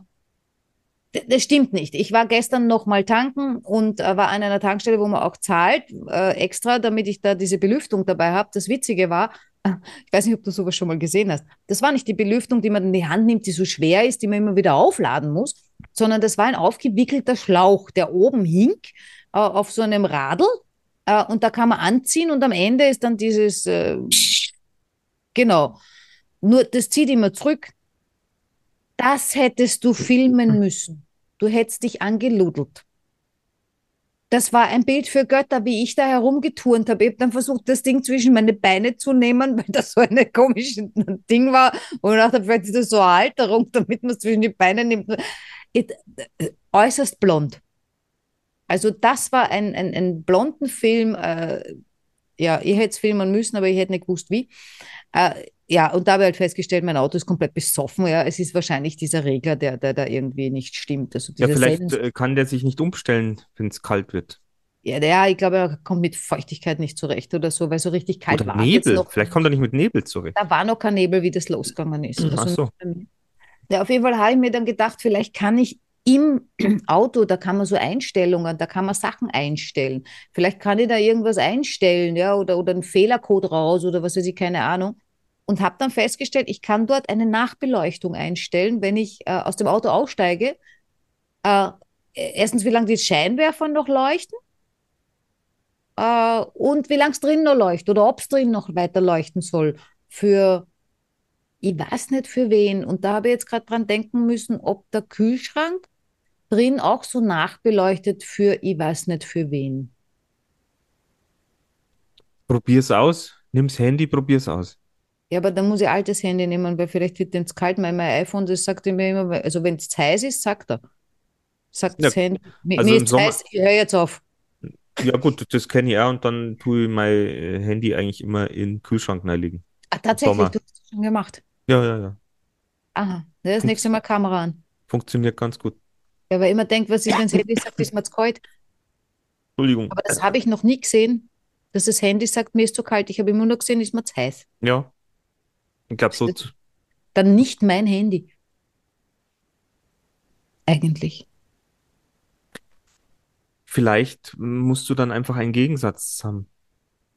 Das stimmt nicht. Ich war gestern noch mal tanken und äh, war an einer Tankstelle, wo man auch zahlt, äh, extra, damit ich da diese Belüftung dabei habe. Das Witzige war, äh, ich weiß nicht, ob du sowas schon mal gesehen hast, das war nicht die Belüftung, die man in die Hand nimmt, die so schwer ist, die man immer wieder aufladen muss, sondern das war ein aufgewickelter Schlauch, der oben hing äh, auf so einem Radl äh, und da kann man anziehen und am Ende ist dann dieses, äh, genau, nur das zieht immer zurück. Das hättest du filmen müssen. Du hättest dich angeludelt. Das war ein Bild für Götter, wie ich da herumgeturnt habe. Ich habe dann versucht, das Ding zwischen meine Beine zu nehmen, weil das so ein komisches Ding war. Und ich dachte, vielleicht ist das so eine Halterung, damit man es zwischen die Beine nimmt. Äußerst blond. Also das war ein, ein, ein blonden Film. Äh, ja, ich hätte es filmen müssen, aber ich hätte nicht gewusst, wie. Äh, Ja, und da habe ich halt festgestellt, mein Auto ist komplett besoffen. Ja, es ist wahrscheinlich dieser Regler, der da der, der irgendwie nicht stimmt. Also ja, vielleicht Sens- kann der sich nicht umstellen, wenn es kalt wird. Ja, der, ich glaube, er kommt mit Feuchtigkeit nicht zurecht oder so, weil so richtig kalt oder war. Nebel, noch, vielleicht kommt er nicht mit Nebel zurecht. Da war noch kein Nebel, wie das losgegangen ist. Also ach so. Ja, auf jeden Fall habe ich mir dann gedacht, vielleicht kann ich im Auto, da kann man so Einstellungen, da kann man Sachen einstellen. Vielleicht kann ich da irgendwas einstellen, ja, oder, oder einen Fehlercode raus oder was weiß ich, keine Ahnung. Und habe dann festgestellt, ich kann dort eine Nachbeleuchtung einstellen, wenn ich äh, aus dem Auto aussteige. Äh, erstens, wie lange die Scheinwerfer noch leuchten. äh, und wie lange es drin noch leuchtet oder ob es drin noch weiter leuchten soll. Für, ich weiß nicht für wen. Und da habe ich jetzt gerade dran denken müssen, ob der Kühlschrank drin auch so nachbeleuchtet für, ich weiß nicht für wen. Probier's aus, nimm's Handy, probier's aus. Ja, aber dann muss ich altes Handy nehmen, weil vielleicht wird es kalt, weil mein iPhone, das sagt mir immer, also wenn es heiß ist, sagt er. Sagt ja, das Handy, mir, also mir ist heiß, ich höre jetzt auf. Ja gut, das kenne ich auch und dann tue ich mein Handy eigentlich immer in den Kühlschrank reinlegen. Ah, tatsächlich, du hast das schon gemacht? Ja, ja, ja. Aha, das nächste Mal Kamera an. Funktioniert ganz gut. Ja, weil immer denkt, was ist, wenn das Handy sagt, ist mir zu kalt. Entschuldigung. Aber das habe ich noch nie gesehen, dass das Handy sagt, mir ist zu kalt. Ich habe immer nur gesehen, ist mir zu heiß. Ja. Ich glaube so. Dann nicht mein Handy. Eigentlich. Vielleicht musst du dann einfach einen Gegensatz haben.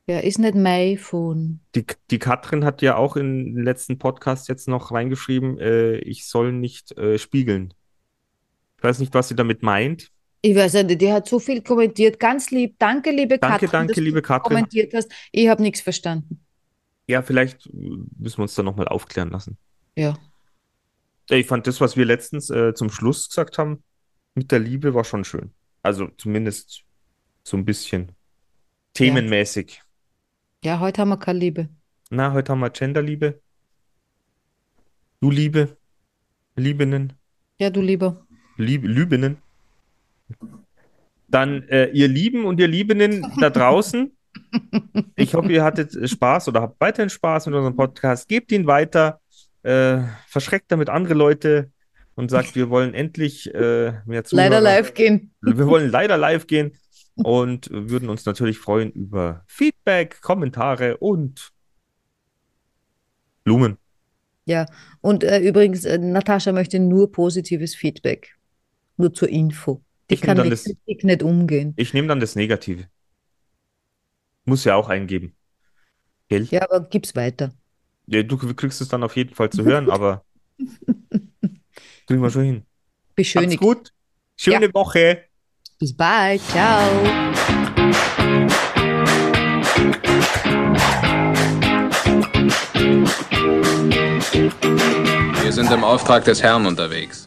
Ja, ist nicht mein Phone. Die, die Katrin hat ja auch im letzten Podcast jetzt noch reingeschrieben, äh, ich soll nicht äh, spiegeln. Ich weiß nicht, was sie damit meint. Ich weiß nicht, die hat so viel kommentiert. Ganz lieb. Danke, liebe danke, Katrin, danke, dass liebe du Katrin. kommentiert hast. Ich habe nichts verstanden. Ja, vielleicht müssen wir uns da nochmal aufklären lassen. Ja. Ich fand das, was wir letztens äh, zum Schluss gesagt haben, mit der Liebe war schon schön. Also zumindest so ein bisschen themenmäßig. Ja, ja, heute haben wir keine Liebe. Na, heute haben wir Genderliebe. Du Liebe. Liebenen. Ja, du Lieber. Lieb- Liebenen. Dann äh, ihr Lieben und ihr Liebenden da draußen. Ich hoffe, ihr hattet Spaß oder habt weiterhin Spaß mit unserem Podcast. Gebt ihn weiter, äh, verschreckt damit andere Leute und sagt, wir wollen endlich äh, mehr Zuhörer. Leider live gehen. Wir wollen leider live gehen und würden uns natürlich freuen über Feedback, Kommentare und Blumen. Ja, und äh, übrigens, äh, Natascha möchte nur positives Feedback. Nur zur Info. Die ich kann mit das, Kritik nicht umgehen. Ich nehme dann das Negative. Muss ja auch eingeben. Gell? Ja, aber gib's weiter. Ja, du kriegst es dann auf jeden Fall zu hören, aber kriegen wir schon hin. Beschönigt. Macht's gut. Schöne ja. Woche. Bis bald. Ciao. Wir sind im Auftrag des Herrn unterwegs.